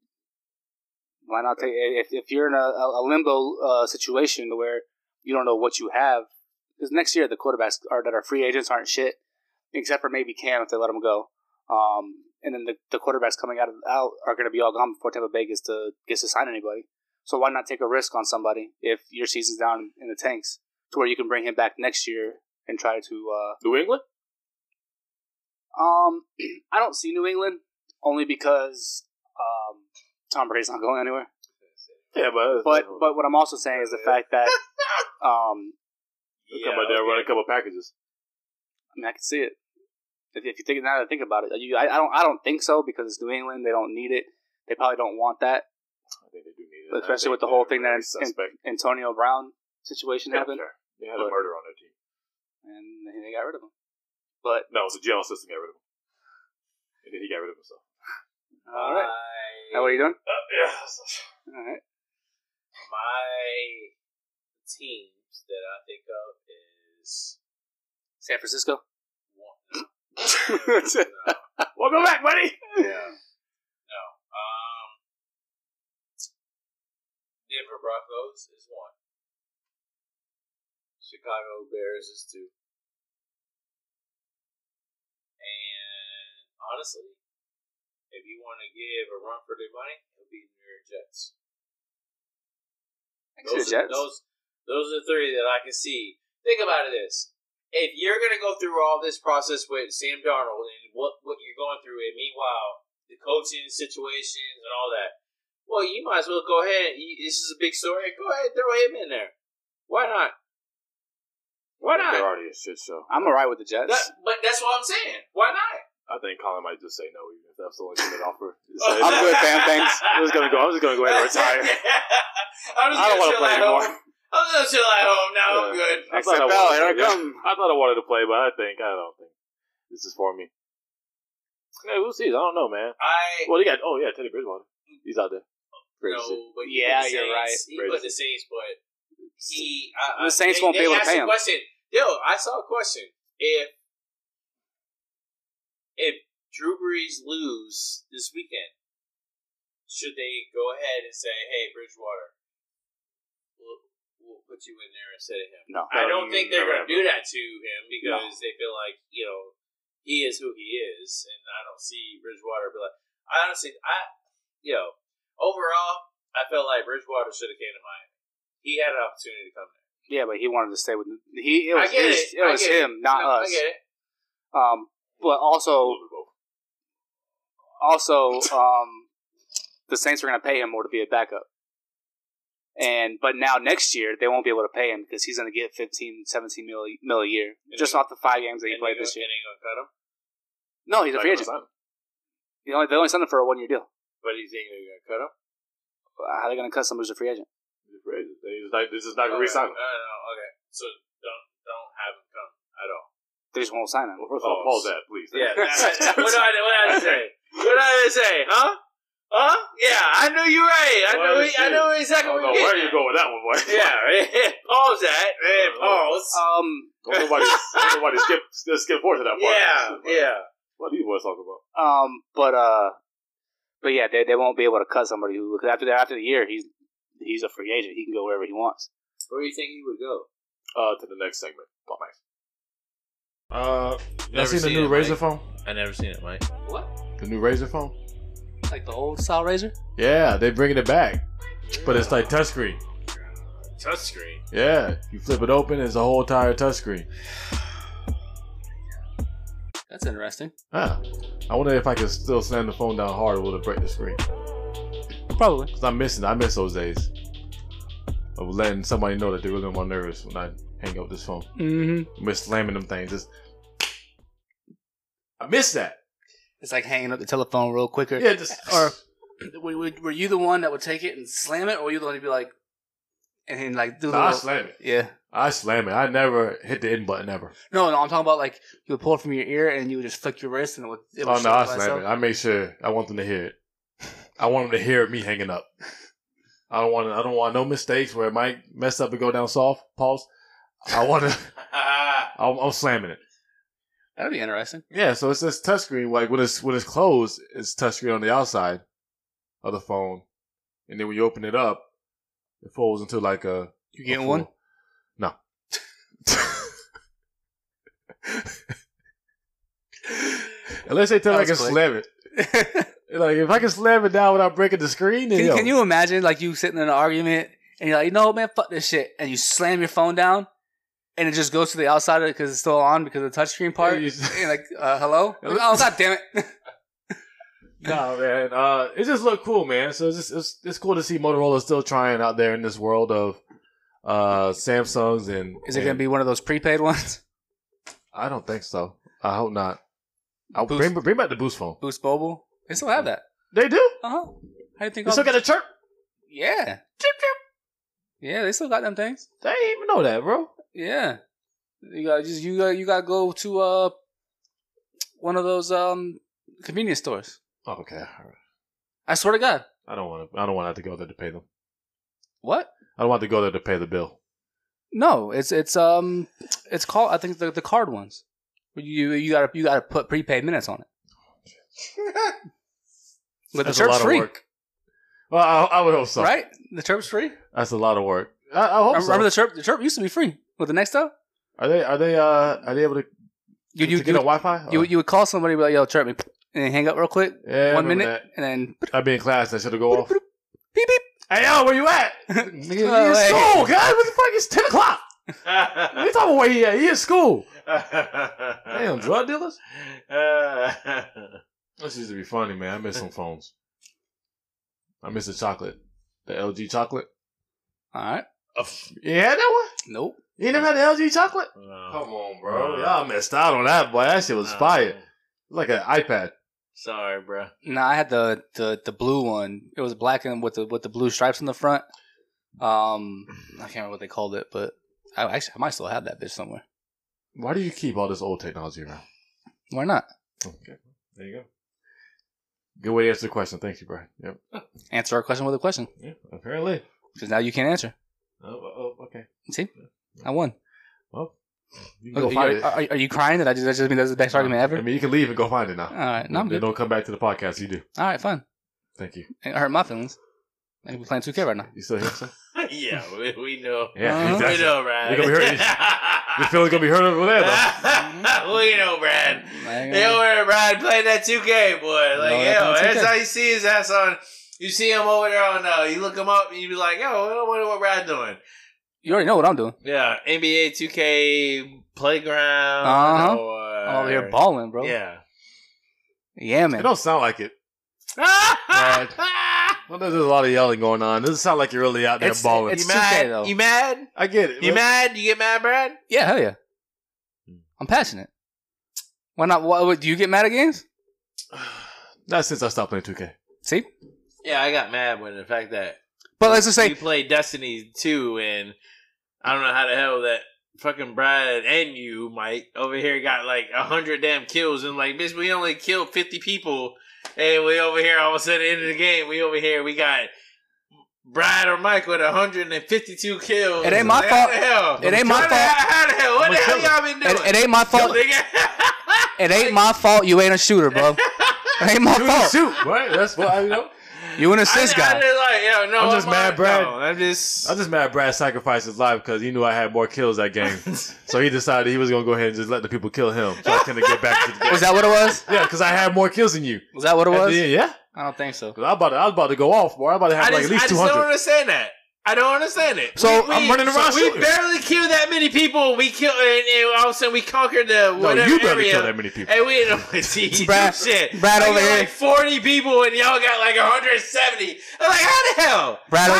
why not take if you're in a limbo situation where you don't know what you have? Because next year the quarterbacks that are free agents aren't shit, except for maybe Cam if they let him go. And then the quarterbacks coming out are going to be all gone before Tampa Bay gets to sign anybody. So why not take a risk on somebody if your season's down in the tanks to where you can bring him back next year and try to New England? I don't see New England only because Tom Brady's not going anywhere. Yeah, but what I'm also saying is the fact that he'll come out there running a couple packages. I mean, I can see it. If you think now that I think about it, I don't think so because it's New England. They don't need it. They probably don't want that. I think they do need it, especially with the whole thing that Antonio Brown situation happened. Sure. They had a murder on their team, and they got rid of him. But no, it's the jail system got rid of him, and then he got rid of himself. All right. How are you doing? Yeah. All right. My teams that I think of is San Francisco. Welcome back, buddy. Yeah. No. Denver Broncos is one. Chicago Bears is two. And honestly, if you want to give a run for their money, it'll be New York Jets. Those are the three that I can see. Think about this. If you're going to go through all this process with Sam Darnold and what you're going through, and meanwhile, the coaching situations and all that, well, you might as well go ahead. This is a big story. Go ahead and throw him in there. Why not? Why not? They're already a shit show. I'm all right with the Jets. But that's what I'm saying. Why not? I think Colin might just say no, even if that's the only thing they offer. I'm good, fam. Thanks. I'm just going to go ahead and retire. I don't want to play anymore. I'm just going to chill at home. Now I'm good. I thought I wanted to play, but I don't think this is for me. Yeah, we'll see. I don't know, man. Well, you got Teddy Bridgewater. He's out there. But the Saints, but he... the Saints won't be able to pay him. I saw a question. If Drew Brees lose this weekend, should they go ahead and say, hey, Bridgewater, we'll put you in there instead of him? No. I don't think they're going to do that to him because they feel like, he is who he is, and I don't see Bridgewater be like... Overall, I felt like Bridgewater should have came to Miami. He had an opportunity to come there. Yeah, but he wanted to stay with he. It was him, not us. I get it. But also, the Saints were going to pay him more to be a backup. But now next year they won't be able to pay him because he's going to get $15-17 million a year off the 5 games that he played this year. And they going to cut him? No, he's a free agent. They only signed him for a 1-year deal. But do you think they're going to cut him? How are they going to cut someone who's a free agent? He's a free agent. This is not going to re-sign him. Okay. So don't have him come at all. They just won't sign him. Well, first of all, pause that, please. Yeah. What did I say? Huh? Huh? Yeah, I knew you were right. I knew exactly what you were getting. Where are you going with that one, boy? Yeah, right? Pause that. Pause. Nobody skip forward to that part. Yeah. What do you boys talk about? But yeah, they won't be able to cut somebody who after the year he's a free agent. He can go wherever he wants. Where do you think he would go? To the next segment. Paul Mike. You seen the new Razor phone? I never seen it, Mike. What? The new Razor phone? Like the old style Razor? Yeah, they're bringing it back, but it's like touchscreen. Touchscreen. Yeah, you flip it open, it's a whole entire touchscreen. That's interesting. I wonder if I could still slam the phone down hard, will it break the screen? Probably. Because I miss those days of letting somebody know that they're really on my nerves when I hang up this phone. Mm-hmm. I miss slamming them things. I miss that. It's like hanging up the telephone real quicker. Yeah, or were you the one that would take it and slam it, or were you the one to be like, and then like do the? I slam it. Yeah. I slam it. I never hit the end button ever. No, I'm talking about like you would pull it from your ear and you would just flick your wrist and it would Oh no, I slam it. I make sure I want them to hear it. I want them to hear me hanging up. I don't want no mistakes where it might mess up and go down soft. Pause. I'm slamming it. That'd be interesting. Yeah, so it's this touchscreen. Like when it's closed, it's touchscreen on the outside of the phone, and then when you open it up, it folds into like a. You getting one? No. Unless they tell me I can slam it. Like if I can slam it down without breaking the screen, then can you imagine like you sitting in an argument and you're like, no man, fuck this shit, and you slam your phone down, and it just goes to the outside of it because it's still on because of the touchscreen part. Yeah, you're like, hello? Oh god damn it. No man, it just looked cool, man. So it's cool to see Motorola still trying out there in this world of. Samsung's and... Is it going to be one of those prepaid ones? I don't think so. I hope not. Bring back the Boost phone. Boost Mobile? They still have that. They do? Uh-huh. How do you think... They still got a chirp? Yeah. Chirp, chirp. Yeah, they still got them things. They didn't even know that, bro. Yeah. You gotta go to one of those convenience stores. Oh, okay. All right. I swear to God. I don't want to have to go there to pay them. What? I don't want to go there to pay the bill. No, it's called. I think the card ones. You gotta put prepaid minutes on it. But that's the church free. Well, I would hope so. Right? The Chirp's free? That's a lot of work. I hope so. Remember the Chirp? The Chirp used to be free. With the next up? Are they able to get a Wi-Fi? Or? You would call somebody and be like, yo, Chirp me. And then hang up real quick. Yeah, 1 minute. That. And then. I'd be in class. I should have go off. Beep, beep. Hey, yo, where you at? Nigga, he in school, guys. What the fuck? It's 10 o'clock. What are you talking about where he at? He in school. Damn, drug dealers? This used to be funny, man. I miss some phones. I miss the chocolate. The LG chocolate. All right. You had that one? Nope. You never had the LG chocolate? No. Come on, bro. Y'all missed out on that, boy. That shit was fire. Like an iPad. Sorry, bro. Nah, I had the blue one. It was black and with the blue stripes in the front. I can't remember what they called it, but I might still have that bitch somewhere. Why do you keep all this old technology around? Why not? Okay, there you go. Good way to answer the question. Thank you, bro. Yep. Answer our question with a question. Yeah, apparently. Because now you can't answer. Oh, okay. See, I won. Well. You can go find it. Are you crying that I just mean that's the best argument ever? I mean, you can leave and go find it now. All right, no, I'm good. Don't come back to the podcast. You do. All right, fine. Thank you. It hurt my feelings. I think we're playing 2K right now. You still here, sir? Yeah, we know. Yeah, we know, Brad. You're gonna be hurt. Your feelings gonna be hurt over there, though. We know, Brad. They over there, Brad, playing that 2K, boy. Like, yo, that's how you see his ass on. You see him over there on. You look him up and you be like, yo, I wonder what Brad doing. You already know what I'm doing. Yeah, NBA 2K playground. Oh, they're balling, bro. Yeah, yeah, man. It don't sound like it. Right. Well, there's a lot of yelling going on. It doesn't sound like you're really out there balling. It's 2K though. You mad? I get it. You mad? You get mad, Brad? Yeah, hell yeah. I'm passionate. Why not? What, do you get mad at games? Not since I stopped playing 2K. See? Yeah, I got mad when the fact that. But let's just say you played Destiny 2, and I don't know how the hell that fucking Brad and you, Mike, over here got like 100 damn kills, and like, bitch, we only killed 50 people, and we over here all of a sudden end of the game, we got Brad or Mike with 152 kills. It ain't my fault. What the hell y'all been doing? It ain't my fault. It ain't my fault. You ain't a shooter, bro. It ain't my fault. Shoot, right? That's what I know. You an assist guy. I'm just mad Brad sacrificed his life because he knew I had more kills that game. So he decided he was going to go ahead and just let the people kill him. So I tend to get back to the game. Was that what it was? Yeah, because I had more kills than you. Was that what it was? Yeah. I don't think so. Because I was about to go off, boy. I was about to have at least 200. I don't understand that. I don't understand it. So I'm running around shooting. We barely killed that many people. We killed, and all of a sudden we conquered the whatever. No, you barely killed that many people. And we ended up with shit. Brad over here, like 40 people, and y'all got like 170. I'm like, how the hell? Brad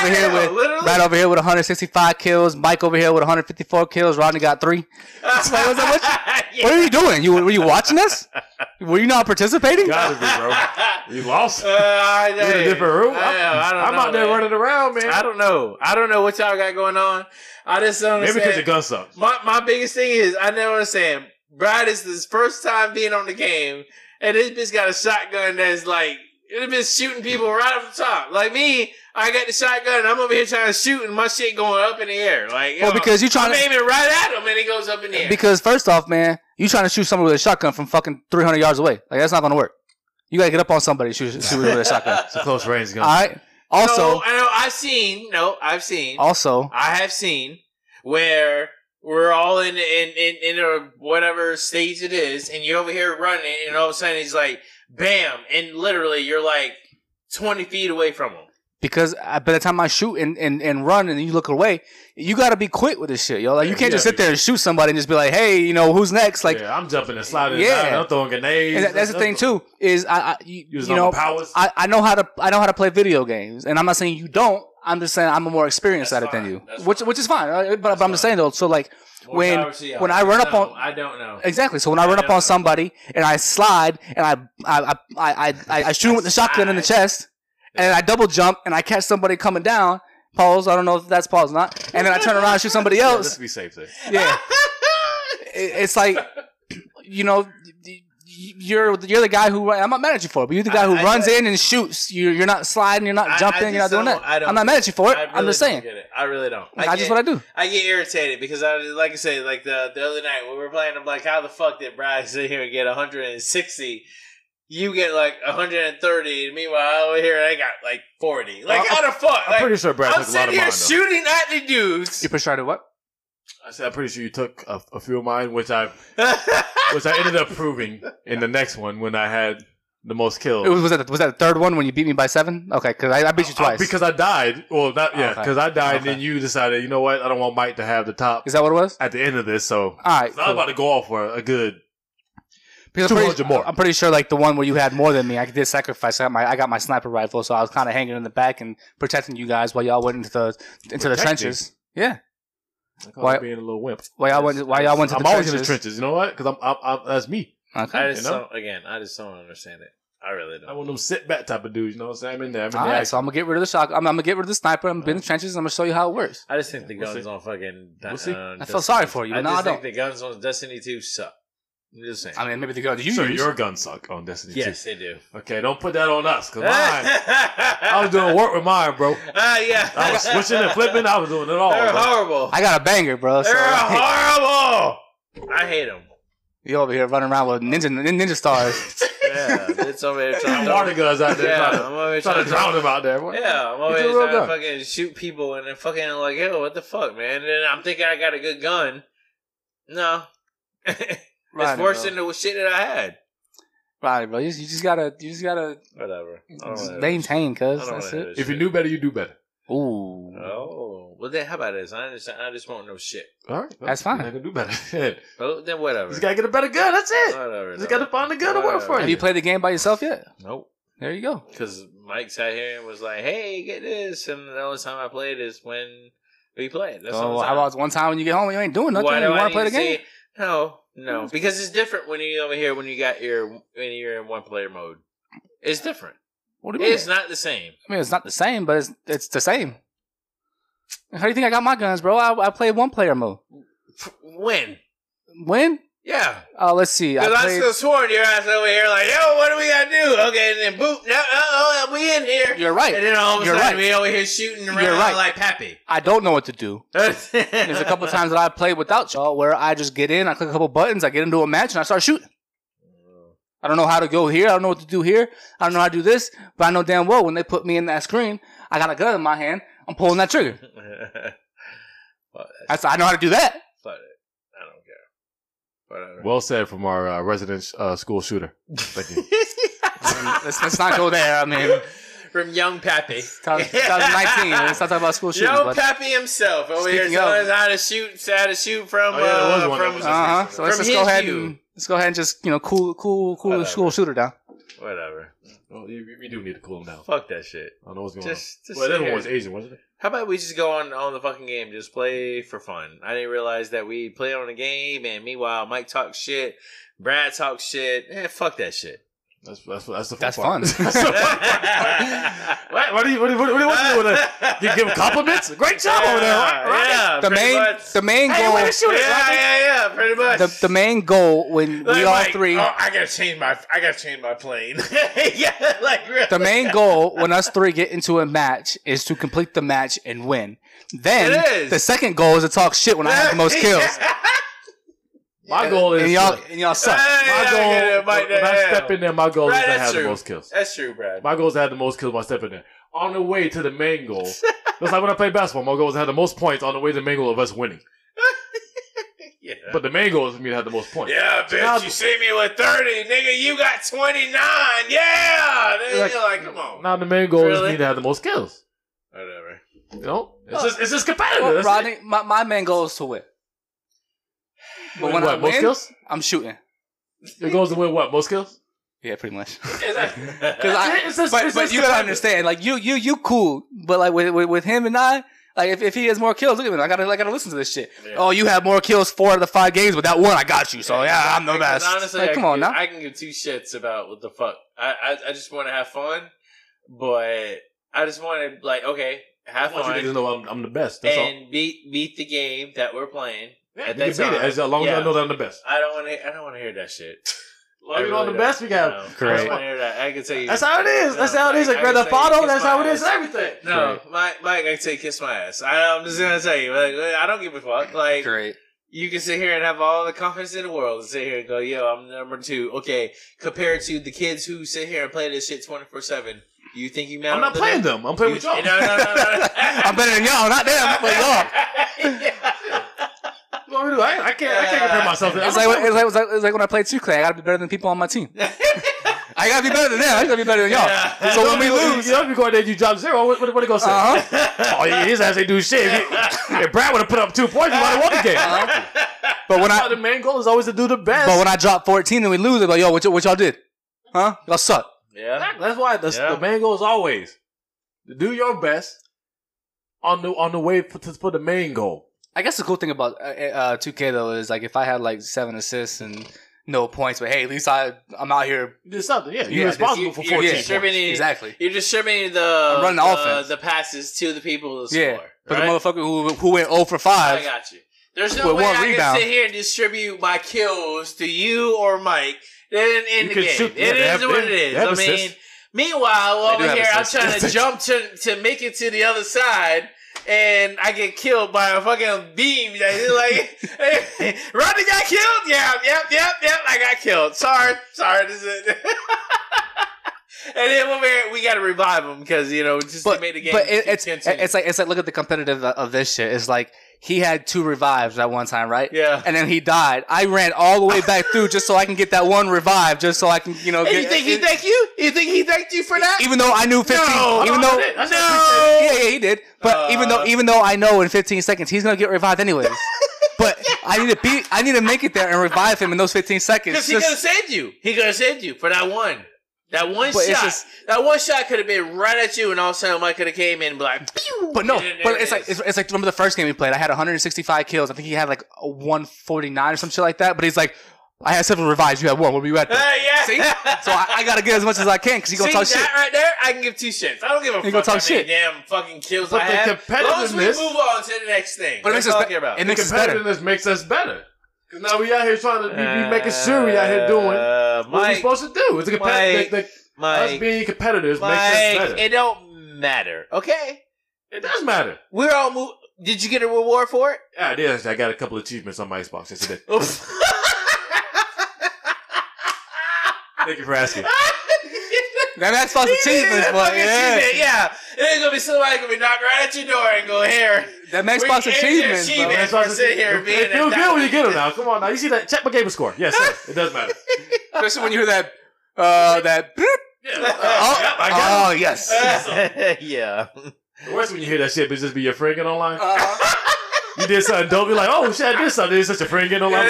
over here with 165 kills. Mike over here with 154 kills. Rodney got 3. What are you doing? Were you watching us? Were you not participating? Gotta be, bro. You lost. You in a different room. I don't know, out there running around, man. I don't know what y'all got going on. I just don't understand. Maybe because your gun sucks. My biggest thing is, I never understand. Brad is his first time being on the game, and this bitch got a shotgun that's like, it's been shooting people right off the top. Like me, I got the shotgun, and I'm over here trying to shoot, and my shit going up in the air. Like, well, because you trying to aim it right at him, and it goes up in the air. Because first off, man, you trying to shoot somebody with a shotgun from fucking 300 yards away. Like, that's not going to work. You got to get up on somebody and shoot with a shotgun. It's a close range gun. All right. Also, I have seen where we're all in a whatever stage it is, and you're over here running, and all of a sudden he's like, bam, and literally you're like 20 feet away from him. Because by the time I shoot and run and you look away, you got to be quick with this shit, yo. Like, you can't just sit there and shoot somebody and just be like, hey, you know, who's next? Like, yeah, I'm jumping and sliding down. I'm throwing grenades. And that's the thing, too, is I know how to play video games. And I'm not saying you don't. I'm just saying I'm more experienced at it than you, which is fine. But I'm just saying, though, so, like, when I run up on... I don't know. Exactly. So when I run up on somebody and I slide and I shoot him with the shotgun in the chest... And I double jump and I catch somebody coming down. Pause. I don't know if that's pause or not. And then I turn around and shoot somebody else. Let's be safe there. Yeah. It's like, you know, you're the guy who... I'm not mad at you for it, but you're the guy who runs in and shoots. You're not sliding. You're not jumping. You're not doing that. I'm not mad at you for it. Really, I'm just saying. I really don't. Like, that's just what I do. I get irritated because, like I say, like the other night when we were playing, I'm like, how the fuck did Brad sit here and get 160... you get like 130, and meanwhile over here I got like 40. Like, how the fuck? I'm pretty sure Brad took a lot of mine. I'm sitting here shooting at the dudes. You tried to what? I said I'm pretty sure you took a few of mine, which I ended up proving in the next one when I had the most kills. It was that the third one when you beat me by 7? Okay, because I beat you twice. Because I died. Well, not yeah, because I died, and then you decided, you know what? I don't want Mike to have the top. Is that what it was? At the end of this, so all right, cool. I'm about to go off for a good. Because I'm pretty sure, like the one where you had more than me, I did sacrifice. I got my sniper rifle, so I was kind of hanging in the back and protecting you guys while y'all went into the trenches. Yeah, I call it being a little wimp. While y'all went to the trenches. I'm always in the trenches. You know what? Because I'm that's me. Okay. I just don't understand it. I really don't. I want them sit back type of dudes. You know what I'm saying? All right, so I'm gonna get rid of the shotgun. I'm gonna get rid of the sniper. I'm in the trenches. And I'm gonna show you how it works. I just think the guns on fucking. I feel sorry for you. I think the guns on Destiny 2 suck. I'm just saying. I mean, maybe the guns you use. Your guns suck on Destiny 2. Yes, they do. Okay, don't put that on us. Cause mine, I was doing work with mine, bro. Yeah. I was switching and flipping. I was doing it all. They're horrible. I got a banger, bro. They're horrible. I hate them. You over here running around with ninja stars. Yeah, it's over here trying to water guns out there. Yeah, I'm over here trying to drown them out there. Boy. Yeah, I'm over here trying to fucking shoot people and then fucking like, yo, what the fuck, man? And then I'm thinking I got a good gun. No. It's worse than the shit that I had. Right, bro. You just gotta. Whatever. Just maintain, cuz. That's it. If you knew better, you do better. Ooh. Oh. Well, then how about this? I understand. I just want no shit. All right. Well, that's fine. I can do better. Yeah. Well, then whatever. Just gotta get a better gun. That's it. Whatever. Just gotta find a gun to work for you. Have you played the game by yourself yet? Nope. There you go. Because Mike sat here and was like, "Hey, get this," and the only time I played is when we played. That's all. How about one time when you get home and you ain't doing nothing? You want to play the game? No, because it's different when you're over here when you're in one player mode. It's different. What do you mean? It's not the same. I mean, it's not the same, but it's the same. How do you think I got my guns, bro? I played one player mode. When? Yeah. Oh, let's see. Because I still swore to your ass over here, like, yo, what do we got to do? Okay, and then boop, we in here. You're right. And then all of a sudden we over here shooting around like Pappy. I don't know what to do. There's a couple of times that I played without y'all where I just get in, I click a couple buttons, I get into a match, and I start shooting. I don't know how to go here. I don't know what to do here. I don't know how to do this, but I know damn well when they put me in that screen, I got a gun in my hand, I'm pulling that trigger. I know how to do that. Whatever. Well said from our resident school shooter. Thank you. Let's not go there. I mean, from young Pappy. 2019. Let's not talk about school shooting. Young Pappy himself over here telling us how to shoot from. So let's go ahead and just cool school shooter down. Whatever. Well, you do need to cool him down. Fuck that shit. I don't know what's going on. Well, that one was Asian, wasn't it? How about we just go on the fucking game? Just play for fun. I didn't realize that we play on the game, and meanwhile, Mike talks shit, Brad talks shit. Eh, fuck that shit. That's the fun. That's part. Fun. That's the fun part. What do you want to do? You give compliments? Great job over there. Right? Yeah, the main goal. Hey, shoot it, yeah, pretty much. The main goal when like, we all like, three. Oh, I gotta change my plane. Yeah, like really. The main goal when us three get into a match is to complete the match and win. Then the second goal is to talk shit when I have the most kills. Yeah. My goal is y'all suck. I step in there, my goal Brad, is to have the most kills. That's true, Brad. My goal is to have the most kills when I step in there. On the way to the main goal, just like when I play basketball, my goal is to have the most points on the way to the main goal of us winning. Yeah. But the main goal is for me to have the most points. Yeah, bitch, you see me with 30, nigga, you got 29. Yeah, then you're like, come on. Now the main goal is for me to have the most kills. Whatever. You know, it's just competitive. Well, Rodney, my main goal is to win. But when I win, most kills? I'm shooting. Your goal is to win what? Most kills? Yeah, pretty much. But you gotta understand, like you cool, but like with him and I, like if he has more kills, look at me. I gotta listen to this shit. Yeah. Oh, you have more kills 4 out of 5 games, but that one I got you. So yeah, I'm the best. Honestly, like, come on now. I can give two shits about what the fuck. I just want to have fun, but I just want to like have fun. I want you to know I'm the best. That's all. beat the game that we're playing. Yeah, you can beat it as long as I know that I'm the best. I don't want to hear that shit. Well, you know I'm the best. We got great. I don't want to hear that. I can tell you. That's how it is. That's how it is. Like Grandfather. That's how it is. Everything. No, Mike. I can tell you, kiss my ass. I'm just gonna tell you. Like, I don't give a fuck. Like, great. You can sit here and have all the confidence in the world and sit here and go, yo, I'm number two. Okay, compared to the kids who sit here and play this shit 24/7, you think you matter? I'm not playing them. I'm playing with y'all. No. I'm better than y'all, not them. I'm playing y'all. Yeah. What do I do? I can't compare myself to them. It's like when I played 2K. I got to be better than people on my team. I got to be better than them. I got to be better than y'all. Yeah. So when we lose, you know, going there, you drop zero. What are you going to say? Oh, yeah, his ass ain't do shit. If Brad would have put up 2 points, we might have won the game. But when the main goal is always to do the best. But when I drop 14 and we lose, they're like, yo, what y'all did? Huh? Y'all suck. Yeah. That's why the main goal is always to do your best on the way for the main goal. I guess the cool thing about 2K though is like if I had like 7 assists and no points, but hey, at least I'm out here. Did something, yeah. You're responsible for 14 points. Exactly. You're distributing the passes to the people to score. Yeah, but right? The motherfucker who went 0 for 5. I got you. There's no way I can sit here and distribute my kills to you or Mike. Then in the game, it is what it is. I mean, meanwhile, over here, I'm trying to jump to make it to the other side. And I get killed by a fucking beam. Like, Rodney got killed? Yeah, yep. I got killed. Sorry. This is it. And then we got to revive him because, you know, just made the game. But it's like, look at the competitive of this shit. It's like, he had 2 revives at one time, right? Yeah. And then he died. I ran all the way back through just so I can get that 1 revive, just so I can, you know. And you think he thanked you? You think he thanked you for that? Even though I knew 15. No, even though, no. Yeah, he did. But even though I know in 15 seconds he's gonna get revived anyways. But I need to make it there and revive him in those 15 seconds. Because he could have saved you. He could have saved you for that one. That one shot could have been right at you, and all of a sudden, Mike could have came in and be like, pew! But no, it's like remember the first game we played? I had 165 kills. I think he had like 149 or some shit like that. But he's like, I had 7 revives. You had 1. Where were you at? Yeah. See? So I gotta get as much as I can because he's gonna talk shit. Right there, I can give 2 shits. I don't give a fuck. Damn fucking kills but I have. Let's move on to the next thing. But it makes us better. Makes us better. Because now we out here trying to be making sure we out here doing what we're supposed to do. It's a competitive. Us being competitors makes us better. It don't matter, okay? It does matter. We're all moving. Did you get a reward for it? Yeah, I did. I got a couple of achievements on my Xbox yesterday. Thank you for asking. That's Xbox achievements, boy. Yeah. There's gonna be somebody gonna be knocking right at your door and go here. That Xbox achievements. It feels good when you get them now. Come on now. You see that? Check my gamer score. Yes, sir. It does matter. Especially when you hear that. That. Yeah. Oh yes. Yeah. The worst when you hear that shit, but just be your friend getting online. You did something dope. Be like, oh shit, I did something. It's such a friend getting online.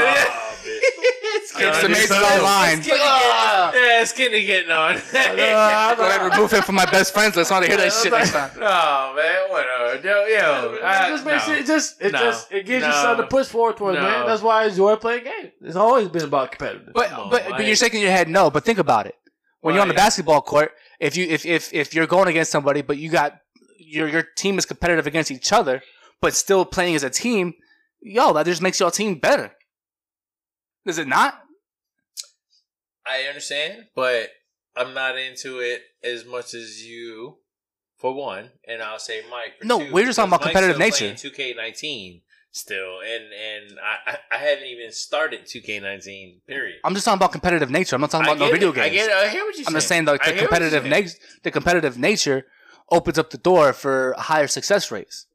It's amazing online. Yeah, skinny getting on. I'm going to remove him from my best friends list. I want to hear that shit next time. No, man. Whatever. It gives you something to push forward towards, man. That's why I enjoy playing games. It's always been about competitive. But you're shaking your head no. But think about it. When you're on the basketball court, if you're going against somebody, but you got your team is competitive against each other, but still playing as a team, that just makes your team better. Does it not? I understand, but I'm not into it as much as you, for one, and I'll say Mike. No, we're just talking about competitive nature. 2K19 still, and I haven't even started 2K19. Period. I'm just talking about competitive nature. I'm not talking about no video games. I get it. I hear what you're saying. I'm just saying the competitive nature. The competitive nature opens up the door for higher success rates.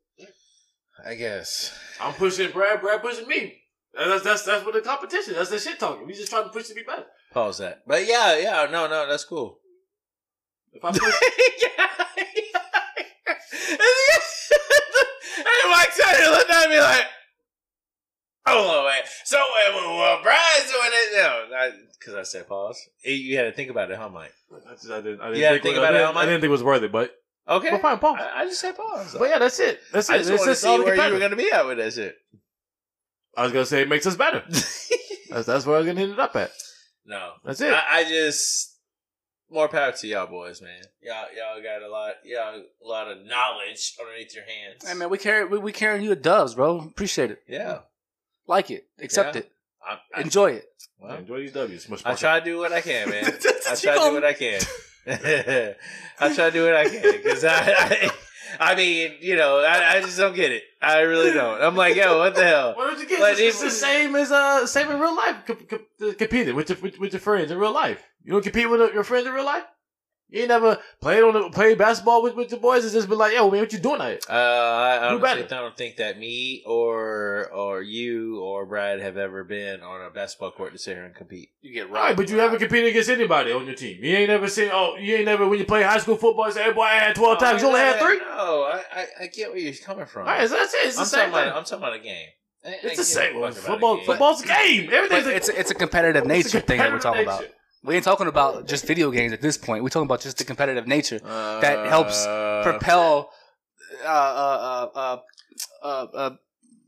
I guess I'm pushing Brad. Brad pushing me. That's what the competition. That's the shit talking. We just trying to push to be better. Pause that. But no, that's cool. If I push, Hey, Mike's out here looking at me like, oh wait. So when Brian's doing it, because I said pause. You had to think about it, huh, Mike? I didn't think it was worth it, but okay, well, fine. Pause. I just said pause. But yeah, that's it. That's it. I just wanted to see where you were gonna be at with that shit. I was gonna say it makes us better. that's where I was gonna end it up at. No, that's it. I just more power to y'all boys, man. Y'all got a lot of knowledge underneath your hands. Hey man, we carrying you a doves, bro. Appreciate it. Yeah, like it, accept it, enjoy it. Well, enjoy these W's. I try to do what I can, man. I try to do what I can. I try to do what I can because I I mean, you know, I just don't get it. I really don't. I'm like, yo, what the hell? What did you get? Like, it's the same as same in real life. Competing with your friends in real life. You don't compete with your friends in real life. You ain't never played basketball with the boys. It's just been like, yo, man, what you doing out here? I don't think that me or you or Brad have ever been on a basketball court to sit here and compete. You get robbed. All right, but you haven't competed against anybody on your team. You ain't never seen. Oh, you ain't never when you play high school football. You say, hey, boy, I had 12 times. You only had 3. No, I get where you're coming from. All right, so that's it. It's the same thing. I'm talking about a game. It's the same one. Football's a game. Everything's. It's a competitive nature thing that we're talking about. We ain't talking about just video games at this point. We're talking about just the competitive nature that helps propel.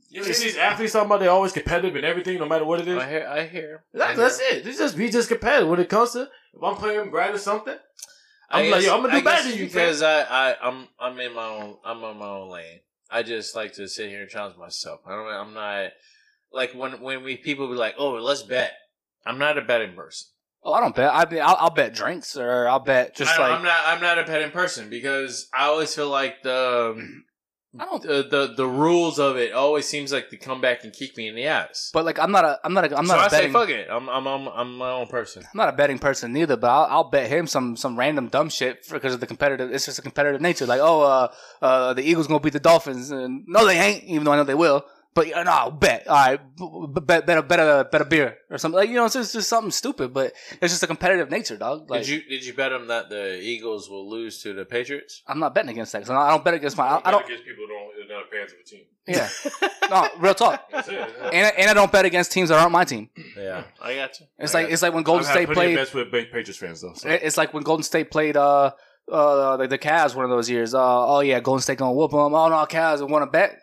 You know, these athletes talking about they're always competitive in everything, no matter what it is. I hear. That's it. We just competitive when it comes to if I'm playing Brad or something. I'm gonna do better than you because I'm on my own lane. I just like to sit here and challenge myself. I'm not like when people be like, oh, let's bet. I'm not a betting person. Oh, I don't bet. I mean, I'll bet drinks, or I'll bet just like I'm not a betting person because I always feel like the rules of it always seems like they come back and kick me in the ass. But like I'm not a betting. So I say fuck it. I'm my own person. I'm not a betting person neither, but I'll bet him some random dumb shit because of the competitive. It's just a competitive nature. Like the Eagles gonna beat the Dolphins, and no they ain't, even though I know they will. But no, I'll bet. All right, bet a beer or something. Like, you know, it's just something stupid, but it's just a competitive nature, dog. Like, did you bet them that the Eagles will lose to the Patriots? I'm not betting against that. Cause I don't bet against my. I don't bet against people who are not fans of a team. Yeah, no, real talk. And I don't bet against teams that aren't my team. Yeah, I got you. It's like when Golden State played. I've had plenty of bets with Patriots fans though. So. It's like when Golden State played. The Cavs one of those years. Oh yeah, Golden State gonna whoop them. Oh no, Cavs want to bet.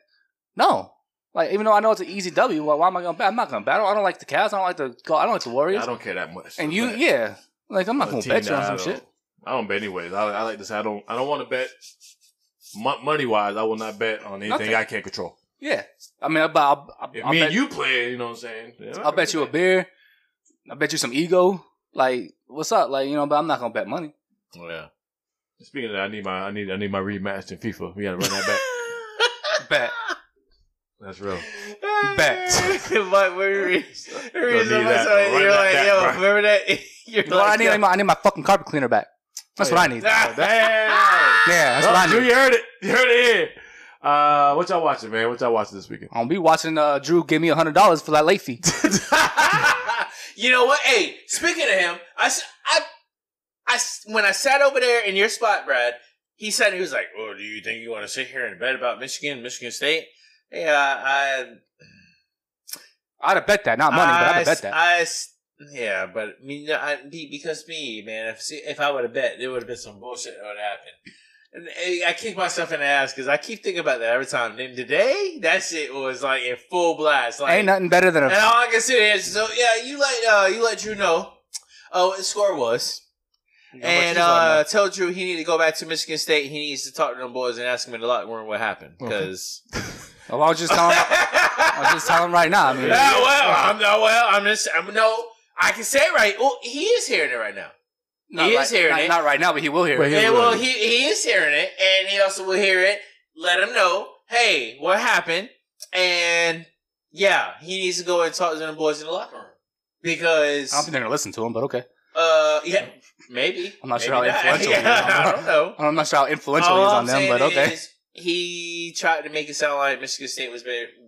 No. Like, even though I know it's an easy W, why am I going to bet? I'm not going to battle. I don't like the Cavs. I don't like the Warriors. Yeah, I don't care that much. And you, yeah. Like, I'm not going to bet you on some shit. I don't bet anyways. I like to say I don't want to bet. Money-wise, I will not bet on anything nothing. I can't control. Yeah. I mean, I'll bet, and you play, you know what I'm saying? Yeah, I'll bet you a beer. I'll bet you some ego. Like, what's up? Like, you know, but I'm not going to bet money. Oh, yeah. Speaking of that, I need my rematch in FIFA. We got to run that back. Bet. That's real. Bet. But remember that? I need my fucking carpet cleaner back. That's what I need. That's what I need. Drew, you heard it. You heard it here. What y'all watching, man? What y'all watching this weekend? I'll be watching Drew give me $100 for that late fee. You know what? Hey, speaking of him, I when I sat over there in your spot, Brad, he said he was like, "Oh, do you think you want to sit here and bet about Michigan State?" Yeah, I'd have bet that. Not money, but I'd have bet that. Yeah, but I mean, man, if I would have bet, there would have been some bullshit that would happen. And I kick myself in the ass because I keep thinking about that every time. And today, that shit was like in full blast. Like, ain't nothing better than a. And all I can say is, so yeah, you let Drew know. Oh, what the score was. And tell Drew he needs to go back to Michigan State. He needs to talk to them boys and ask them in the locker room what happened. Because well, I'll just tell him right now. I mean, I can say it right. Well, he is hearing it right now. He is hearing it. Not right now, but he will hear it. He is hearing it, and he also will hear it. Let him know, hey, what happened? And yeah, he needs to go and talk to them boys in the locker room because I don't think they're gonna listen to him, but okay. Yeah. Maybe. I'm not sure how influential he is on them, but okay. He tried to make it sound like Michigan State was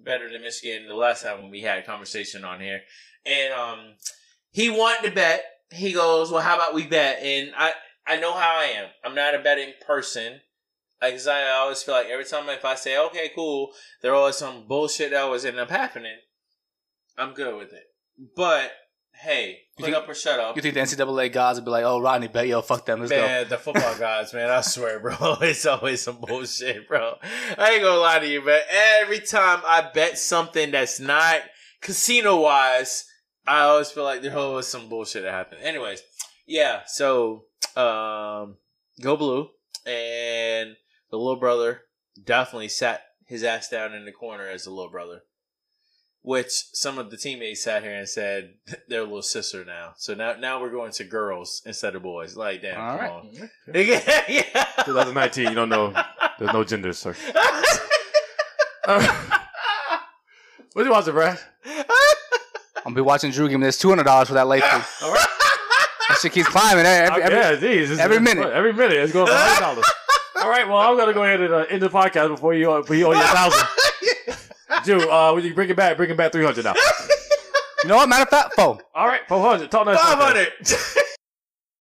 better than Michigan the last time when we had a conversation on here. And he wanted to bet. He goes, well, how about we bet? And I know how I am. I'm not a betting person. Because I always feel like every time if I say, okay, cool, there always some bullshit that always ended up happening. I'm good with it. But hey, put up or shut up. You think the NCAA guys would be like, oh, Rodney, bet, yo, fuck them. Let's go. Man, the football guys, man, I swear, bro. It's always some bullshit, bro. I ain't gonna lie to you, man. Every time I bet something that's not casino-wise, I always feel like there was some bullshit that happened. Anyways, yeah, so go blue. And the little brother definitely sat his ass down in the corner as the little brother. Which some of the teammates sat here and said they're a little sister now. So now we're going to girls instead of boys. Like, damn, all come right. On. 2019, you don't know. There's no gender, sir. What are you watching, Brad? I'm gonna be watching Drew give me this $200 for that late fee. All right. That shit keeps climbing every minute. Every minute it's going for $100. All right, well, I'm gonna go ahead and end the podcast before you owe your $1,000. Drew, when you bring it back 300 now. You know what? Matter of fact, 400. All right, 400. Talk 500.